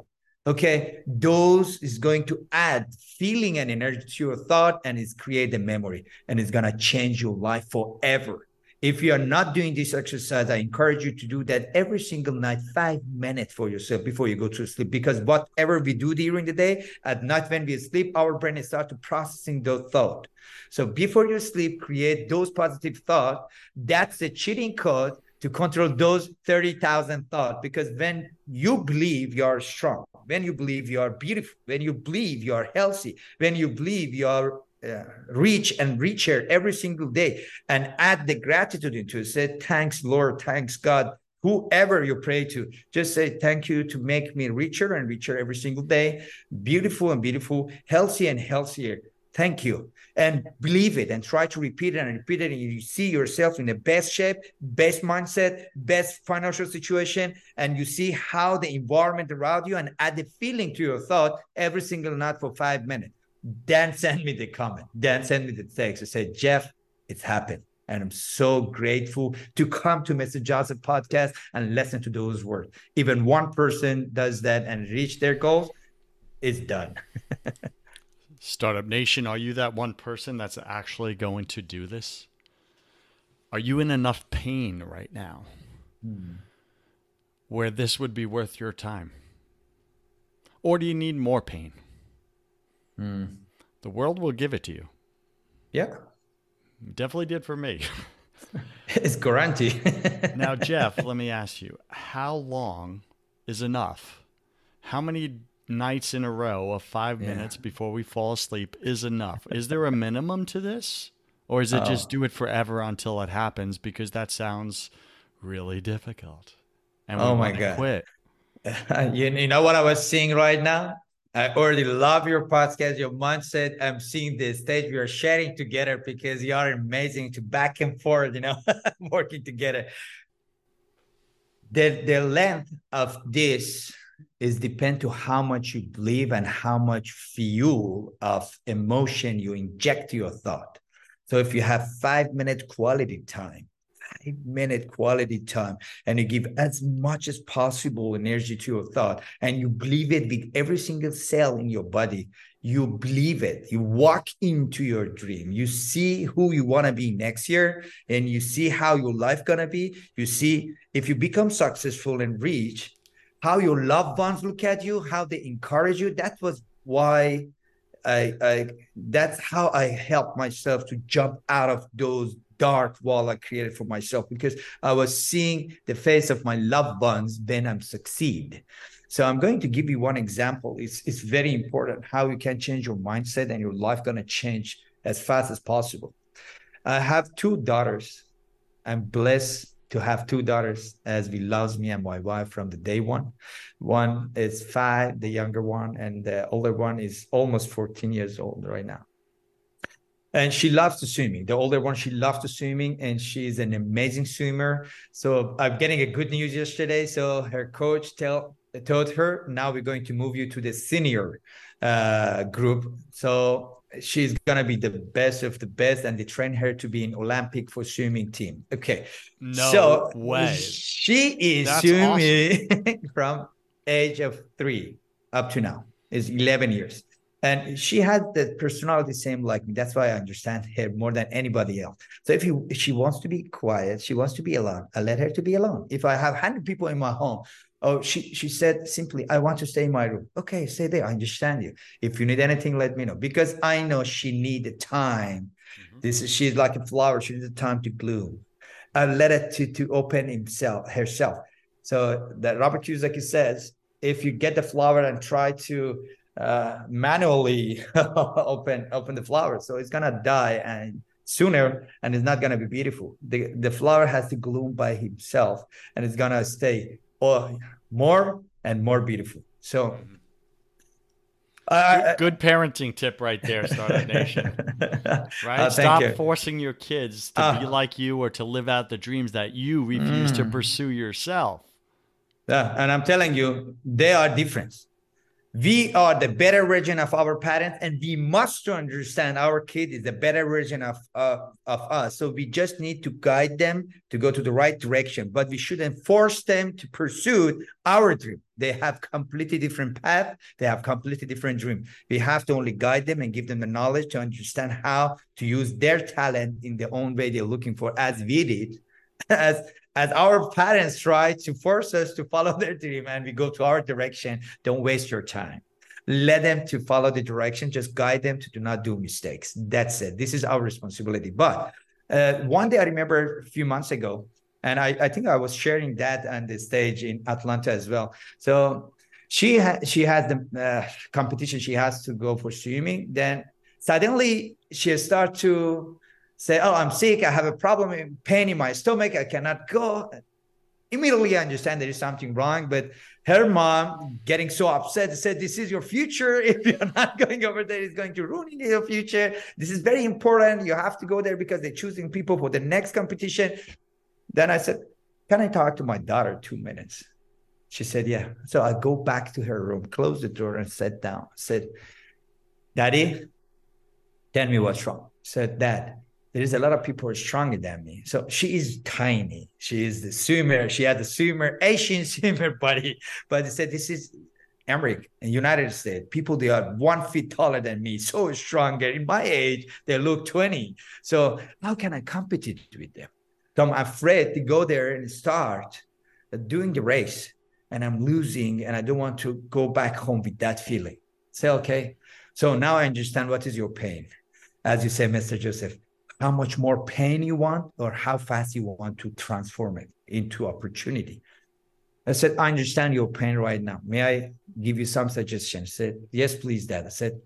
Okay, those is going to add feeling and energy to your thought and it's create a memory and it's going to change your life forever. If you are not doing this exercise, I encourage you to do that every single night, five minutes for yourself before you go to sleep. Because whatever we do during the day, at night when we sleep, our brain starts to processing those thoughts. So before you sleep, create those positive thoughts. That's the cheating code to control those thirty thousand thoughts. Because when you believe you are strong, when you believe you are beautiful, when you believe you are healthy, when you believe you are uh, rich and richer every single day, and add the gratitude into it, say, thanks, Lord, thanks, God, whoever you pray to, just say, thank you to make me richer and richer every single day, beautiful and beautiful, healthy and healthier. Thank you. And believe it and try to repeat it and repeat it. And you see yourself in the best shape, best mindset, best financial situation. And you see how the environment around you, and add the feeling to your thought every single night for five minutes. Then send me the comment. Then send me the text. I say, Jeff, it's happened. And I'm so grateful to come to Mister Joseph podcast and listen to those words. Even one person does that and reach their goals, it's done. Startup Nation, are you that one person that's actually going to do this? Are you in enough pain right now mm. where this would be worth your time? Or do you need more pain? Mm. The world will give it to you. Yeah. It definitely did for me. It's guaranteed. Now, Jeff, let me ask you, how long is enough? How many nights in a row of five yeah. minutes before we fall asleep is enough? Is there a minimum to this? Or is it oh. just do it forever until it happens? Because that sounds really difficult. And we oh my God. Quit. you, you know what I was seeing right now? I already love your podcast, your mindset. I'm seeing the stage we are sharing together because you are amazing to back and forth, you know, working together. The, the length of this is depend to how much you believe and how much fuel of emotion you inject to your thought. So if you have five minute quality time, five minute quality time, and you give as much as possible energy to your thought, and you believe it with every single cell in your body, you believe it, you walk into your dream, you see who you want to be next year, and you see how your life going to be. You see if you become successful and rich, how your loved ones look at you, how they encourage you. That was why I, I, that's how I helped myself to jump out of those dark wall I created for myself, because I was seeing the face of my loved ones when I'm succeed. So I'm going to give you one example. It's, it's very important how you can change your mindset and your life going to change as fast as possible. I have two daughters. I'm blessed to have two daughters as we loves me and my wife from the day one. One is five, the younger one, and the older one is almost fourteen years old right now. And she loves to swimming. The older one, she loves to swimming, and she's an amazing swimmer. So I'm getting a good news yesterday. So her coach tell, told her, now we're going to move you to the senior uh, group. So she's going to be the best of the best, and they train her to be in Olympic for swimming team. Okay. No so way. She is That's swimming awesome. From age of three up to now is eleven years. And she has the personality same like me. That's why I understand her more than anybody else. So if, you, if she wants to be quiet, she wants to be alone, I let her to be alone. If I have one hundred people in my home, oh, she, she said simply, I want to stay in my room. Okay, stay there. I understand you. If you need anything, let me know. Because I know she needs the time. Mm-hmm. This is, she's like a flower. She needs the time to bloom. I let her to, to open himself, herself. So that Robert Kiyosaki says, if you get the flower and try to uh, manually open, open the flower, so it's going to die and sooner, and it's not going to be beautiful. The, the flower has to bloom by himself, and it's going to stay Oh, more and more beautiful. So, uh, good, good parenting tip right there, Startup Nation. Right, uh, stop you. forcing your kids to uh, be like you or to live out the dreams that you refuse mm. to pursue yourself. Yeah, and I'm telling you, they are different. We are the better version of our parents, and we must understand our kid is the better version of, uh, of us. So we just need to guide them to go to the right direction, but we shouldn't force them to pursue our dream. They have completely different path. They have completely different dream. We have to only guide them and give them the knowledge to understand how to use their talent in their own way they're looking for, as we did, as As our parents try to force us to follow their dream and we go to our direction. Don't waste your time. Let them to follow the direction. Just guide them to do not do mistakes. That's it. This is our responsibility. But uh, one day I remember a few months ago, And I, I think I was sharing that on the stage in Atlanta as well. So she, ha- she had the uh, competition. She has to go for swimming. Then suddenly she starts to say, oh, I'm sick. I have a problem, pain in my stomach. I cannot go. Immediately I understand there is something wrong, but her mom getting so upset said, this is your future. If you're not going over there, it's going to ruin your future. This is very important. You have to go there because they're choosing people for the next competition. Then I said, can I talk to my daughter two minutes? She said, yeah. So I go back to her room, close the door and sat down. I said, Daddy, tell me what's wrong. I said, Dad, there is a lot of people who are stronger than me. So she is tiny. She is the swimmer. She had the swimmer, Asian swimmer body. But they said, this is America and United States. People, they are one feet taller than me, so stronger. In my age, they look twenty. So how can I compete with them? So I'm afraid to go there and start doing the race. And I'm losing, and I don't want to go back home with that feeling. Say, okay, so now I understand what is your pain. As you say, Mister Joseph, how much more pain you want or how fast you want to transform it into opportunity. I said, I understand your pain right now. May I give you some suggestions? I said, yes, please, Dad. I said,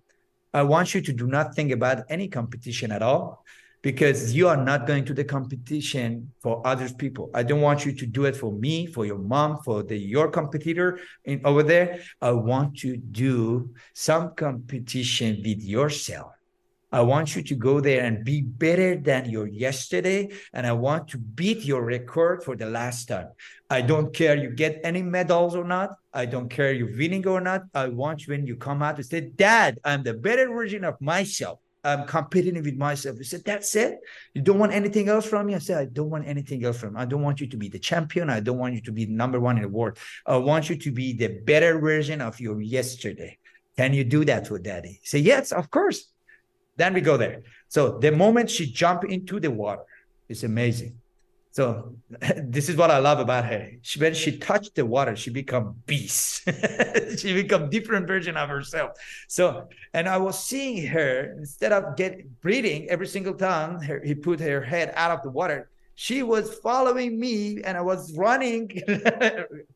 I want you to do not think about any competition at all because you are not going to the competition for other people. I don't want you to do it for me, for your mom, for the, your competitor in, over there. I want you to do some competition with yourself. I want you to go there and be better than your yesterday. And I want to beat your record for the last time. I don't care you get any medals or not. I don't care you're winning or not. I want you, when you come out, to say, Dad, I'm the better version of myself. I'm competing with myself. You said, that's it? You don't want anything else from me? I said, I don't want anything else from you. I don't want you to be the champion. I don't want you to be number one in the world. I want you to be the better version of your yesterday. Can you do that for Daddy? Say, yes, of course. Then we go there. So the moment she jumped into the water, it's amazing. So this is what I love about her. She, when she touched the water, she become beast. She become different version of herself. So, and I was seeing her, instead of get breathing every single time her, he put her head out of the water, she was following me and I was running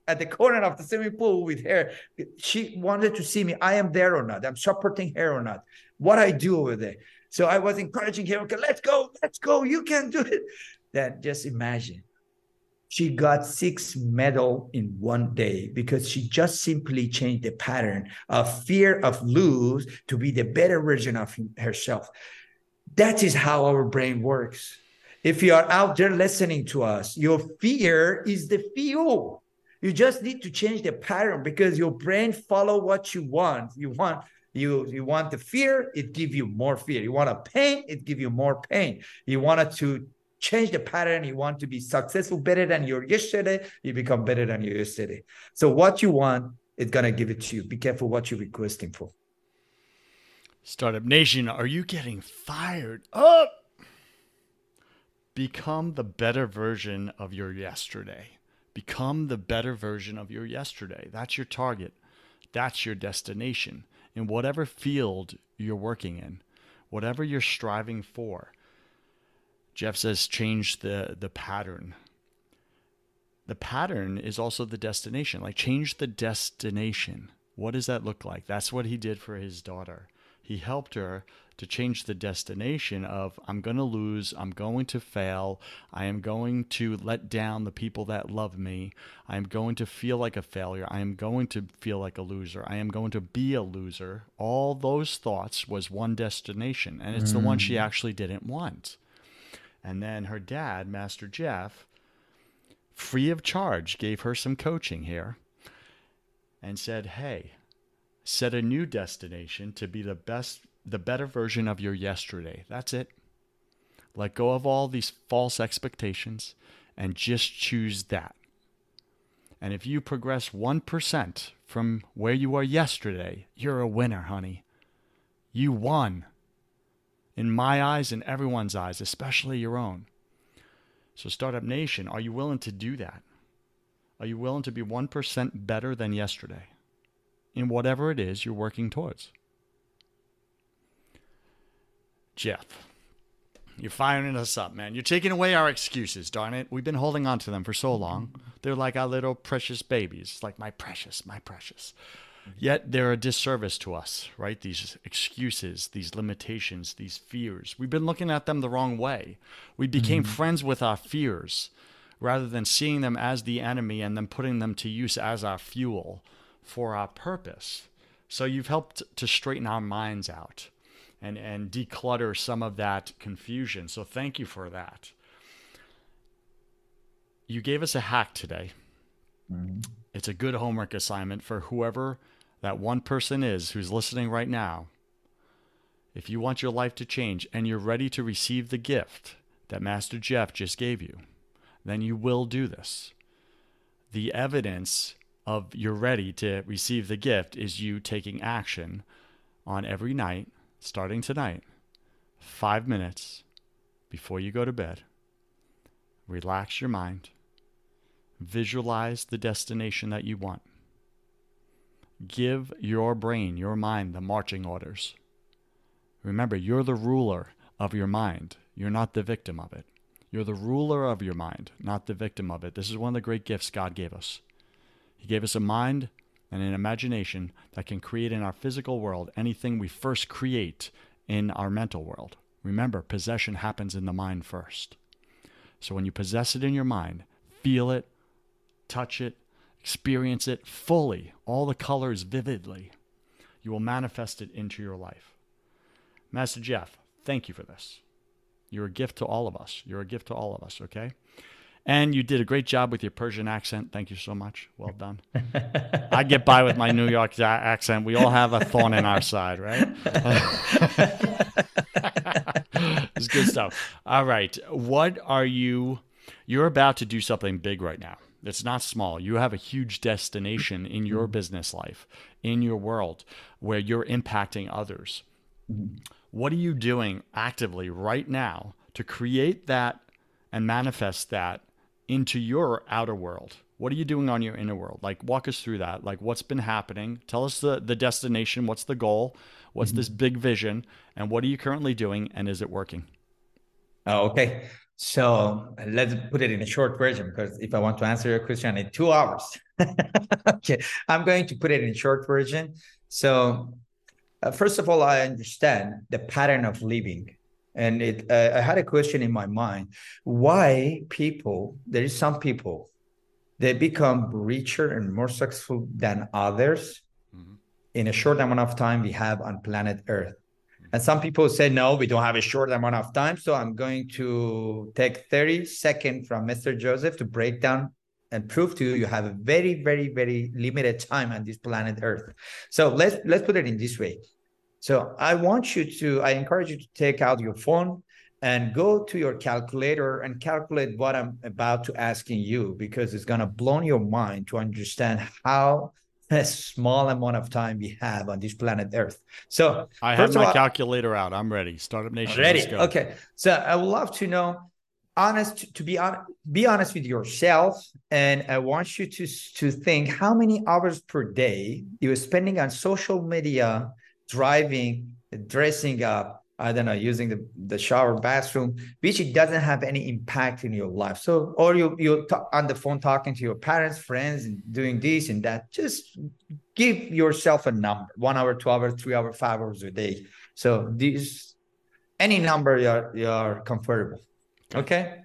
at the corner of the swimming pool with her. She wanted to see me. I am there or not. I'm supporting her or not. What I do over there. So I was encouraging her. Okay, let's go. Let's go. You can do it. Then just imagine. She got six medals in one day because she just simply changed the pattern of fear of lose to be the better version of herself. That is how our brain works. If you are out there listening to us, your fear is the fuel. You just need to change the pattern because your brain follows what you want. You want you, you want the fear, it gives you more fear. You want a pain, it gives you more pain. You wanted to change the pattern. You want to be successful, better than your yesterday, you become better than your yesterday. So what you want, it's going to give it to you. Be careful what you're requesting for. Startup Nation, are you getting fired up? Become the better version of your yesterday. Become the better version of your yesterday. That's your target. That's your destination. In whatever field you're working in, whatever you're striving for. Jeff says change the, the pattern. The pattern is also the destination. Like change the destination. What does that look like? That's what he did for his daughter. He helped her to change the destination of I'm going to lose, I'm going to fail, I am going to let down the people that love me, I am going to feel like a failure, I am going to feel like a loser, I am going to be a loser. All those thoughts was one destination, and it's mm. the one she actually didn't want. And then her dad, Master Jeff, free of charge, gave her some coaching here and said, hey, set a new destination to be the best, the better version of your yesterday. That's it. Let go of all these false expectations and just choose that. And if you progress one percent from where you were yesterday, you're a winner, honey. You won. In my eyes and everyone's eyes, especially your own. So Startup Nation, are you willing to do that? Are you willing to be one percent better than yesterday in whatever it is you're working towards? Jeff, You're firing us up, man. You're taking away our excuses, darn it. We've been holding on to them for so long. They're like our little precious babies. Like my precious, my precious. Yet they're a disservice to us, right? These excuses, these limitations, these fears. We've been looking at them the wrong way. We became mm-hmm. friends with our fears rather than seeing them as the enemy and then putting them to use as our fuel for our purpose. So you've helped to straighten our minds out and, and declutter some of that confusion. So thank you for that. You gave us a hack today. Mm-hmm. It's a good homework assignment for whoever that one person is who's listening right now. If you want your life to change and you're ready to receive the gift that Master Jeff just gave you, then you will do this. The evidence of you're ready to receive the gift is you taking action on every night, starting tonight, five minutes before you go to bed. Relax your mind. Visualize the destination that you want. Give your brain, your mind, the marching orders. Remember, you're the ruler of your mind. You're not the victim of it. You're the ruler of your mind, not the victim of it. This is one of the great gifts God gave us. He gave us a mind and an imagination that can create in our physical world anything we first create in our mental world. Remember, possession happens in the mind first. So when you possess it in your mind, feel it, touch it, experience it fully, all the colors vividly, you will manifest it into your life. Master Jeff, thank you for this. You're a gift to all of us. You're a gift to all of us, okay? And you did a great job with your Persian accent. Thank you so much. Well done. I get by with my New York accent. We all have a thorn in our side, right? It's good stuff. All right. What are you... You're about to do something big right now. It's not small. You have a huge destination in your business life, in your world, where you're impacting others. What are you doing actively right now to create that and manifest that into your outer world? What are you doing on your inner world? Like, walk us through that. Like, what's been happening? Tell us the, the destination. What's the goal? What's mm-hmm. this big vision? And what are you currently doing? And is it working? Oh, okay. So let's put it in a short version, because if I want to answer your question in two hours, okay, I'm going to put it in a short version. So uh, first of all, I understand the pattern of living. And it, uh, I had a question in my mind, why people, there is some people, they become richer and more successful than others mm-hmm. in a short amount of time we have on planet Earth. And some people say, no, we don't have a short amount of time. So I'm going to take thirty seconds from Mister Joseph to break down and prove to you, you have a very, very, very limited time on this planet Earth. So let's let's put it in this way. So I want you to, I encourage you to take out your phone and go to your calculator and calculate what I'm about to asking you, because it's going to blow your mind to understand how a small amount of time we have on this planet Earth. So I have my all, calculator out. I'm ready. Startup Nation. Ready. Let's go. Okay. So I would love to know, honest, to be on, be honest with yourself. And I want you to, to think how many hours per day you're spending on social media, driving, dressing up, I don't know, using the, the shower, bathroom, which it doesn't have any impact in your life. So, or you, you're t- on the phone talking to your parents, friends, and doing this and that. Just give yourself a number, one hour, two hours, three hours, five hours a day. So these, any number you're, you're comfortable. Okay.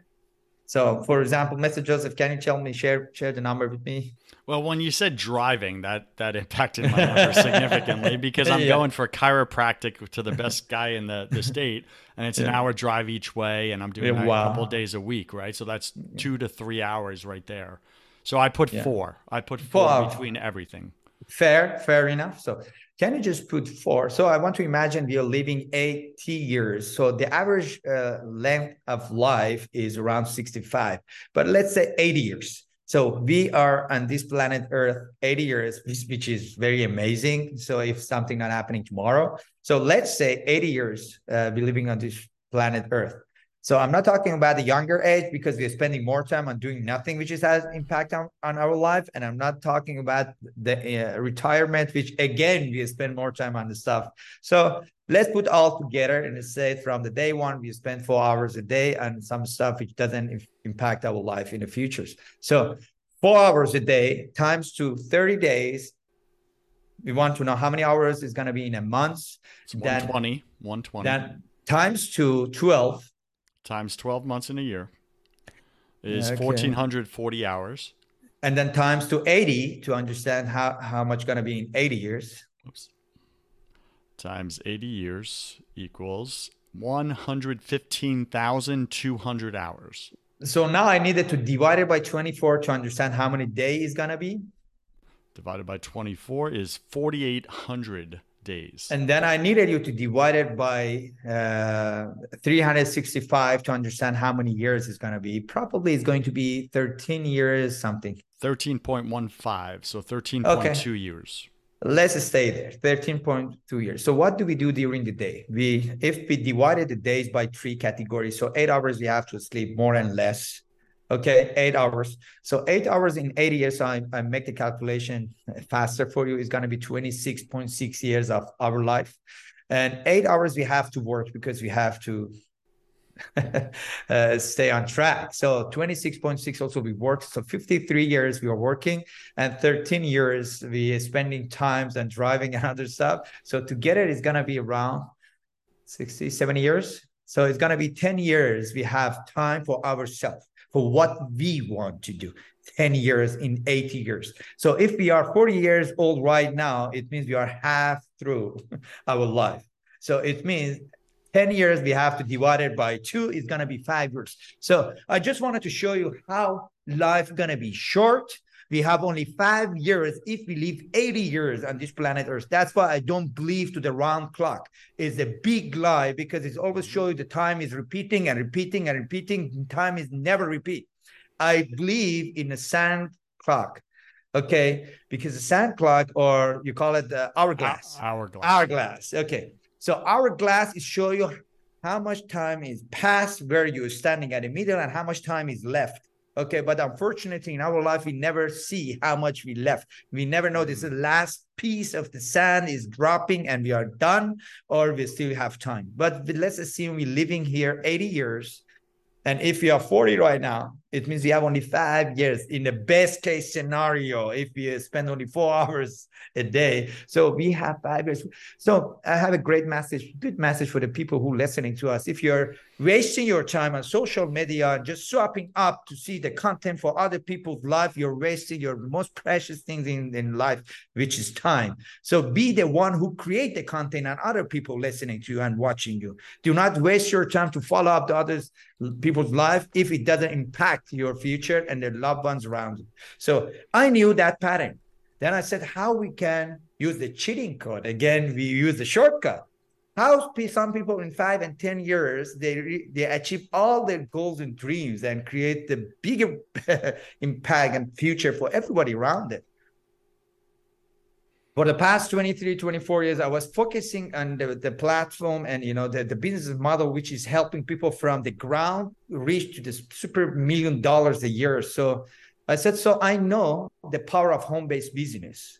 So for example, Mister Joseph, can you tell me, share share the number with me? Well, when you said driving, that that impacted my number significantly, because I'm yeah. going for chiropractic to the best guy in the, the state, and it's yeah. an hour drive each way, and I'm doing yeah, that wow. a couple of days a week, right? So that's two to three hours right there. So I put yeah. four. I put four, four between everything. Fair, fair enough. So can you just put four? So I want to imagine we are living eighty years. So the average uh, length of life is around sixty-five, but let's say eighty years. So we are on this planet Earth eighty years, which is very amazing. So if something not happening tomorrow, so let's say eighty years, uh, we're living on this planet Earth. So I'm not talking about the younger age, because we're spending more time on doing nothing, which is, has impact on, on our life. And I'm not talking about the uh, retirement, which again, we spend more time on the stuff. So let's put all together and say from the day one, we spend four hours a day on some stuff which doesn't impact our life in the future. So four hours a day times to thirty days. We want to know how many hours is going to be in a month. It's one hundred twenty. one hundred twenty. Then times to twelve. Times twelve months in a year is okay. one thousand four hundred forty hours. And then times to eighty to understand how, how much going to be in eighty years. Oops. Times eighty years equals one hundred fifteen thousand two hundred hours. So now I needed to divide it by twenty-four to understand how many days is going to be. Divided by twenty-four is four thousand eight hundred days. And then I needed you to divide it by uh, three hundred sixty-five to understand how many years it's going to be. Probably it's going to be thirteen years, something. thirteen point one five. So thirteen point two okay. years. Let's stay there. thirteen point two years. So what do we do during the day? We, if we divided the days by three categories, so eight hours we have to sleep more and less. Okay, eight hours. So eight hours in eighty years, so I, I make the calculation faster for you. It's going to be twenty-six point six years of our life. And eight hours we have to work because we have to uh, stay on track. So twenty-six point six also we work. So fifty-three years we are working and thirteen years we are spending times and driving and other stuff. So together it's going to be around sixty, seventy years. So it's going to be ten years we have time for ourselves. For what we want to do, ten years in eighty years. So if we are forty years old right now, it means we are half through our life. So it means ten years we have to divide it by two is going to be five years. So I just wanted to show you how life going to be short. We have only five years if we live eighty years on this planet Earth. That's why I don't believe to the round clock. It's a big lie because it's always show you the time is repeating and repeating and repeating. Time is never repeat. I believe in a sand clock, okay? Because a sand clock, or you call it the hourglass. Hourglass. Hourglass, okay. So hourglass is show you how much time is past where you're standing at the middle and how much time is left. Okay, but unfortunately, in our life, we never see how much we left. We never know this is the last piece of the sand is dropping and we are done, or we still have time. But let's assume we're living here eighty years. And if we are forty right now, it means we have only five years in the best case scenario, if we spend only four hours a day. So we have five years. So I have a great message, good message for the people who are listening to us. If you're wasting your time on social media, just swapping up to see the content for other people's life, you're wasting your most precious things in, in life, which is time. So be the one who create the content and other people listening to you and watching you. Do not waste your time to follow up the other people's life if it doesn't impact your future and their loved ones around you. So I knew that pattern. Then I said, how we can use the cheating code? Again, we use the shortcut. How some people in five and ten years, they, they achieve all their goals and dreams and create the bigger impact and future for everybody around it. For the past twenty-three, twenty-four years, I was focusing on the, the platform and, you know, the, the business model, which is helping people from the ground reach to the super million dollars a year. So I said, so I know the power of home-based business.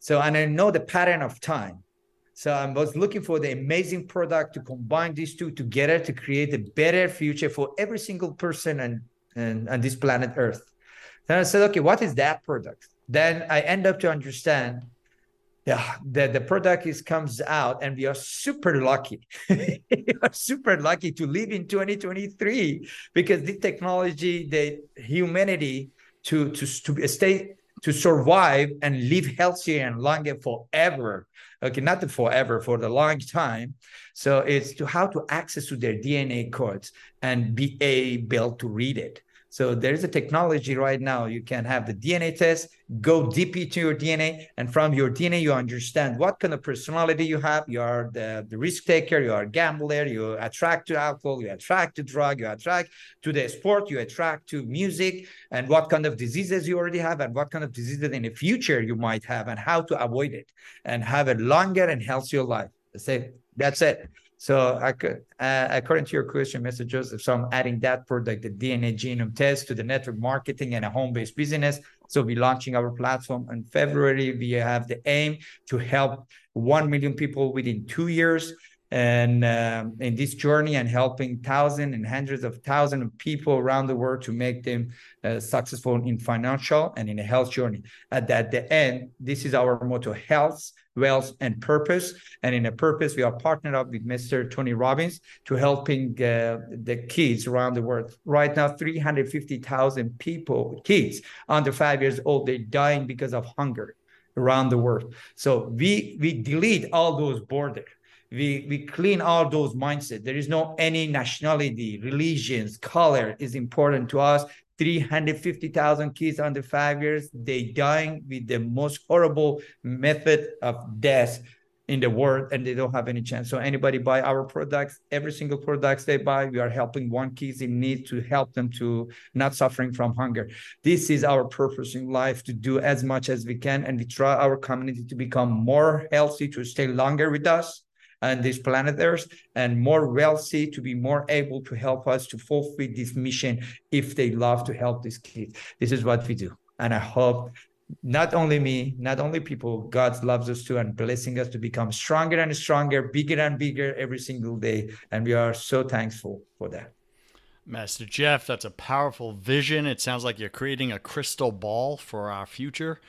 So, and I know the pattern of time. So I was looking for the amazing product to combine these two together to create a better future for every single person and, and, and this planet Earth. Then I said, okay, what is that product? Then I end up to understand Yeah, the, the product is comes out and we are super lucky. We are super lucky to live in twenty twenty-three because the technology, the humanity to, to, to stay, to survive and live healthier and longer forever. Okay, not the forever, for the long time. So it's to how to access to their D N A codes and be able to read it. So there's a technology right now. You can have the D N A test, go deep into your D N A. And from your D N A, you understand what kind of personality you have. You are the, the risk taker, you are a gambler, you attract to alcohol, you attract to drug, you attract to the sport, you attract to music, and what kind of diseases you already have and what kind of diseases in the future you might have and how to avoid it and have a longer and healthier life. That's it. That's it. So I could, uh, according to your question, Mister Joseph, so I'm adding that product, the D N A genome test, to the network marketing and a home-based business. So we're launching our platform in February. We have the aim to help one million people within two years. And um, in this journey, and helping thousands and hundreds of thousands of people around the world to make them uh, successful in financial and in a health journey. At, at the end, this is our motto: health, wealth, and purpose. And in a purpose, we are partnered up with Mister Tony Robbins to helping uh, the kids around the world. Right now, three hundred fifty thousand people, kids under five years old, they're dying because of hunger around the world. So we we delete all those borders. We, we clean all those mindsets. There is no any nationality, religions, color is important to us. three hundred fifty thousand kids under five years, they dying with the most horrible method of death in the world, and they don't have any chance. So anybody buy our products, every single products they buy, we are helping one kids in need to help them to not suffering from hunger. This is our purpose in life, to do as much as we can. And we try our community to become more healthy, to stay longer with us and this planet Earth, and more wealthy to be more able to help us to fulfill this mission if they love to help these kids. This is what we do. And I hope not only me, not only people, God loves us too and blessing us to become stronger and stronger, bigger and bigger every single day. And we are so thankful for that. Master Jeff, that's a powerful vision. It sounds like you're creating a crystal ball for our future,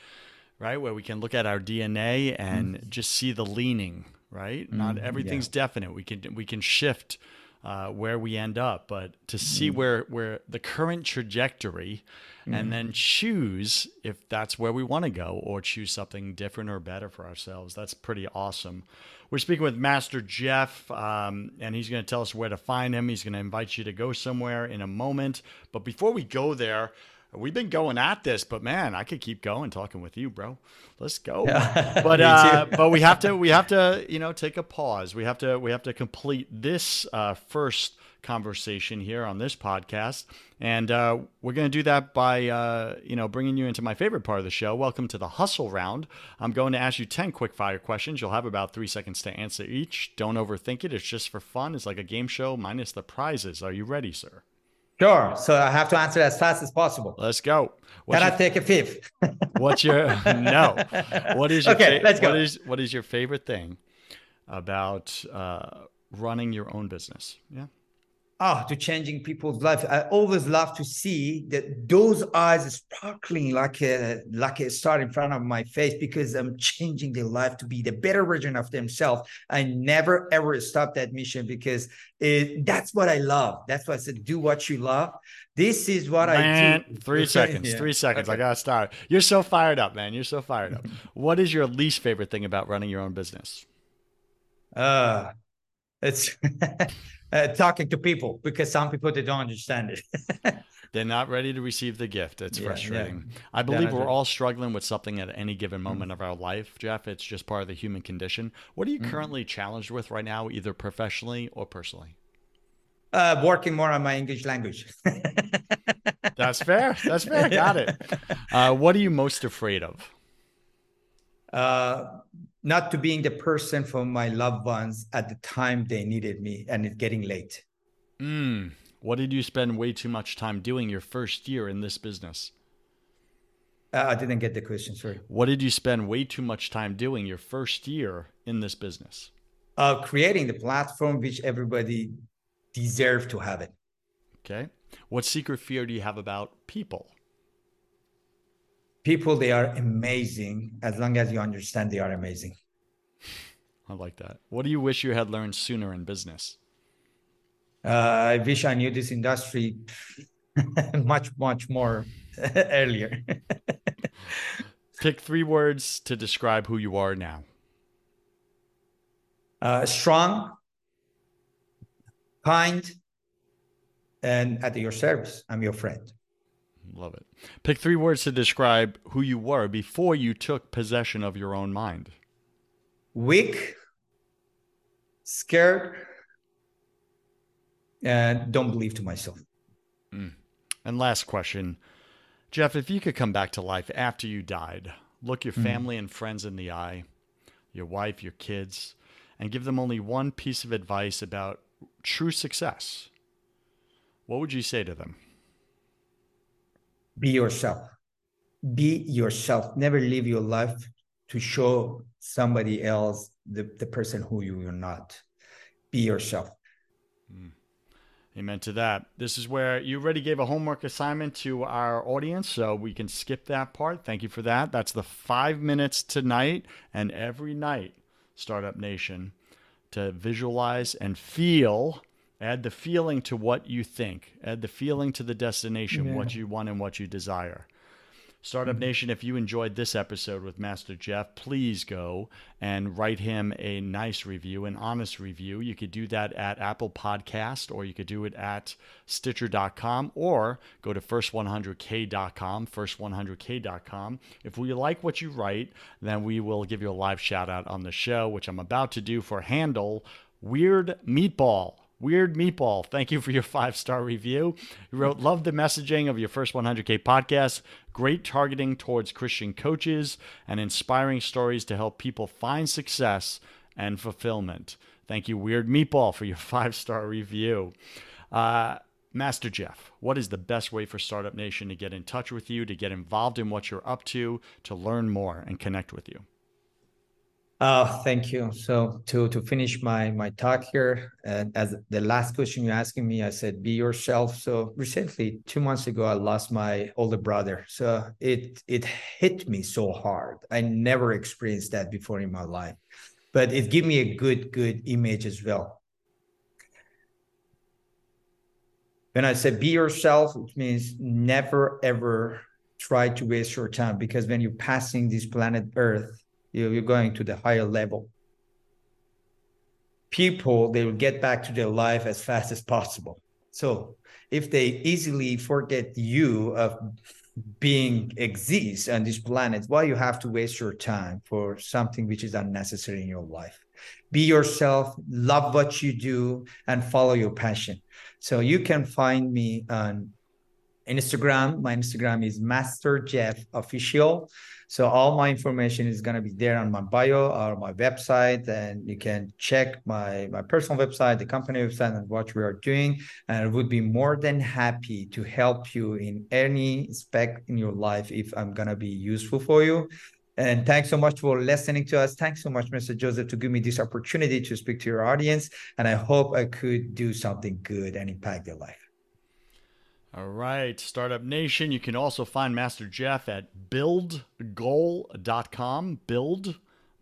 right? Where we can look at our D N A and mm-hmm. just see the leaning. Right? Not everything's yeah. definite. We can we can shift uh, where we end up, but to see mm. where where the current trajectory, mm. and then choose if that's where we want to go, or choose something different or better for ourselves. That's pretty awesome. We're speaking with Master Jeff, um, and he's going to tell us where to find him. He's going to invite you to go somewhere in a moment. But before we go there, we've been going at this, but man, I could keep going talking with you, bro. Let's go. Yeah, but uh, but we have to we have to you know take a pause. We have to we have to complete this uh, first conversation here on this podcast, and uh, we're going to do that by uh, you know bringing you into my favorite part of the show. Welcome to the hustle round. I'm going to ask you ten quick fire questions. You'll have about three seconds to answer each. Don't overthink it. It's just for fun. It's like a game show minus the prizes. Are you ready, sir? Sure. So I have to answer as fast as possible. Let's go. What's Can your, I take a fifth? What's your no? What is your okay? Fa- let's go. What is what is your favorite thing about uh, running your own business? Yeah. Oh, to changing people's life. I always love to see that those eyes sparkling like a like a star in front of my face, because I'm changing their life to be the better version of themselves. I never ever stop that mission, because it, that's what I love. That's why I said, do what you love. This is what man, I do. Three seconds. Yeah. Three seconds. Okay. I gotta start. You're so fired up, man. You're so fired up. What is your least favorite thing about running your own business? Uh it's. Uh, talking to people, because some people, they don't understand it. They're not ready to receive the gift. It's yeah, frustrating. Yeah. I believe we're all struggling with something at any given moment mm. of our life, Jeff. It's just part of the human condition. What are you mm. currently challenged with right now, either professionally or personally? Uh, working more on my English language. That's fair. That's fair. Got it. Uh, what are you most afraid of? Uh, not to being the person for my loved ones at the time they needed me, and it's getting late. Mm. What did you spend way too much time doing your first year in this business? Uh, I didn't get the question, sorry. What did you spend way too much time doing your first year in this business? Uh, creating the platform which everybody deserves to have it. Okay. What secret fear do you have about people? People, they are amazing. As long as you understand, they are amazing. I like that. What do you wish you had learned sooner in business? Uh, I wish I knew this industry much, much more earlier. Pick three words to describe who you are now. Uh, strong, kind, and at your service. I'm your friend. Love it. Pick three words to describe who you were before you took possession of your own mind. Weak, scared, and don't believe to myself. Mm. And last question, Jeff, if you could come back to life after you died, look your family mm. and friends in the eye, your wife, your kids, and give them only one piece of advice about true success, what would you say to them? Be yourself. Be yourself. Never live your life to show somebody else the, the person who you are not. Be yourself. Mm. Amen to that. This is where you already gave a homework assignment to our audience, so we can skip that part. Thank you for that. That's the five minutes tonight and every night, Startup Nation, to visualize and feel. Add the feeling to what you think. Add the feeling to the destination, yeah. What you want and what you desire. Startup mm-hmm. Nation, if you enjoyed this episode with Master Jeff, please go and write him a nice review, an honest review. You could do that at Apple Podcast, or you could do it at Stitcher dot com, or go to first one hundred k dot com, first one hundred k dot com. If we like what you write, then we will give you a live shout out on the show, which I'm about to do for handle Weird Meatball. Weird Meatball, thank you for your five-star review. You wrote, love the messaging of your First one hundred K podcast, great targeting towards Christian coaches, and inspiring stories to help people find success and fulfillment. Thank you, Weird Meatball, for your five-star review. Uh, Master Jeff, what is the best way for Startup Nation to get in touch with you, to get involved in what you're up to, to learn more and connect with you? Oh, thank you. So to, to finish my, my talk here, uh, as the last question you're asking me, I said, be yourself. So recently, two months ago, I lost my older brother. So it, it hit me so hard. I never experienced that before in my life, but it gave me a good, good image as well. When I said be yourself, it means never, ever try to waste your time, because when you're passing this planet Earth, you're going to the higher level. People, they will get back to their life as fast as possible. So if they easily forget you of being exists on this planet, why you have to waste your time for something which is unnecessary in your life? Be yourself, love what you do, and follow your passion. So you can find me on Instagram. My Instagram is Master Jeff Official. So all my information is going to be there on my bio or my website, and you can check my, my personal website, the company website, and what we are doing. And I would be more than happy to help you in any aspect in your life if I'm going to be useful for you. And thanks so much for listening to us. Thanks so much, Mister Joseph, to give me this opportunity to speak to your audience. And I hope I could do something good and impact your life. All right, Startup Nation, you can also find Master Jeff at build goal dot com, build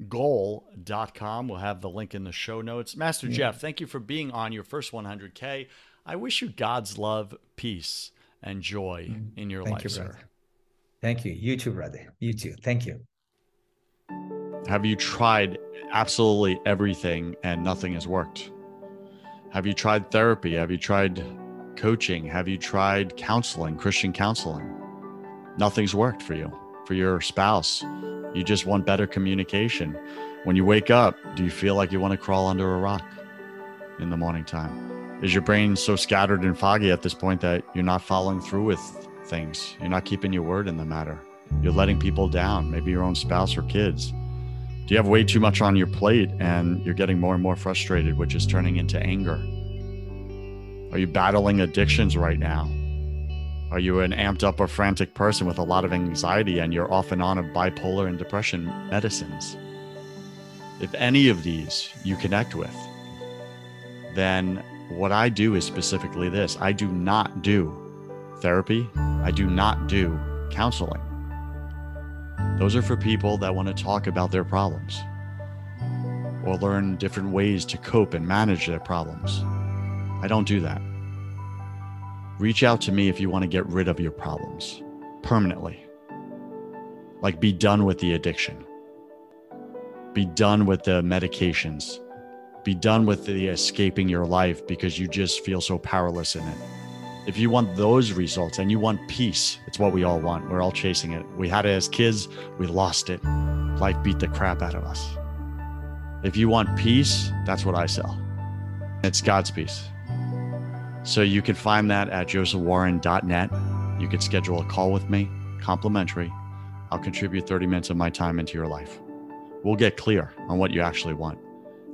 goal dot com. We'll have the link in the show notes. Master yeah. Jeff, thank you for being on your First one hundred K. I wish you God's love, peace, and joy mm-hmm. in your thank life, you, sir. Brother. Thank you. You too, brother. You too. Thank you. Have you tried absolutely everything and nothing has worked? Have you tried therapy? Have you tried... coaching? Have you tried counseling, Christian counseling? Nothing's worked for you, for your spouse. You just want better communication. When you wake up, do you feel like you want to crawl under a rock in the morning time? Is your brain so scattered and foggy at this point that you're not following through with things? You're not keeping your word in the matter. You're letting people down, maybe your own spouse or kids. Do you have way too much on your plate and you're getting more and more frustrated, which is turning into anger? Are you battling addictions right now? Are you an amped up or frantic person with a lot of anxiety and you're off and on of bipolar and depression medicines? If any of these you connect with, then what I do is specifically this. I do not do therapy. I do not do counseling. Those are for people that want to talk about their problems or learn different ways to cope and manage their problems. I don't do that. Reach out to me if you want to get rid of your problems permanently. Like be done with the addiction. Be done with the medications. Be done with the escaping your life because you just feel so powerless in it. If you want those results and you want peace, it's what we all want. We're all chasing it. We had it as kids. We lost it. Life beat the crap out of us. If you want peace, that's what I sell. It's God's peace. So you can find that at joseph warren dot net. You can schedule a call with me, complimentary. I'll contribute thirty minutes of my time into your life. We'll get clear on what you actually want.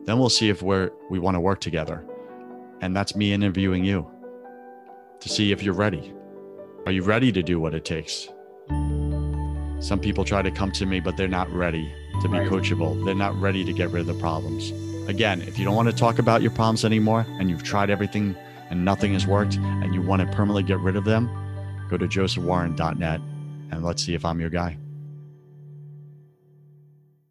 Then we'll see if we're, we want to work together. And that's me interviewing you to see if you're ready. Are you ready to do what it takes? Some people try to come to me, but they're not ready to be coachable. They're not ready to get rid of the problems. Again, if you don't want to talk about your problems anymore and you've tried everything and nothing has worked and you want to permanently get rid of them, go to joseph warren dot net and let's see if I'm your guy.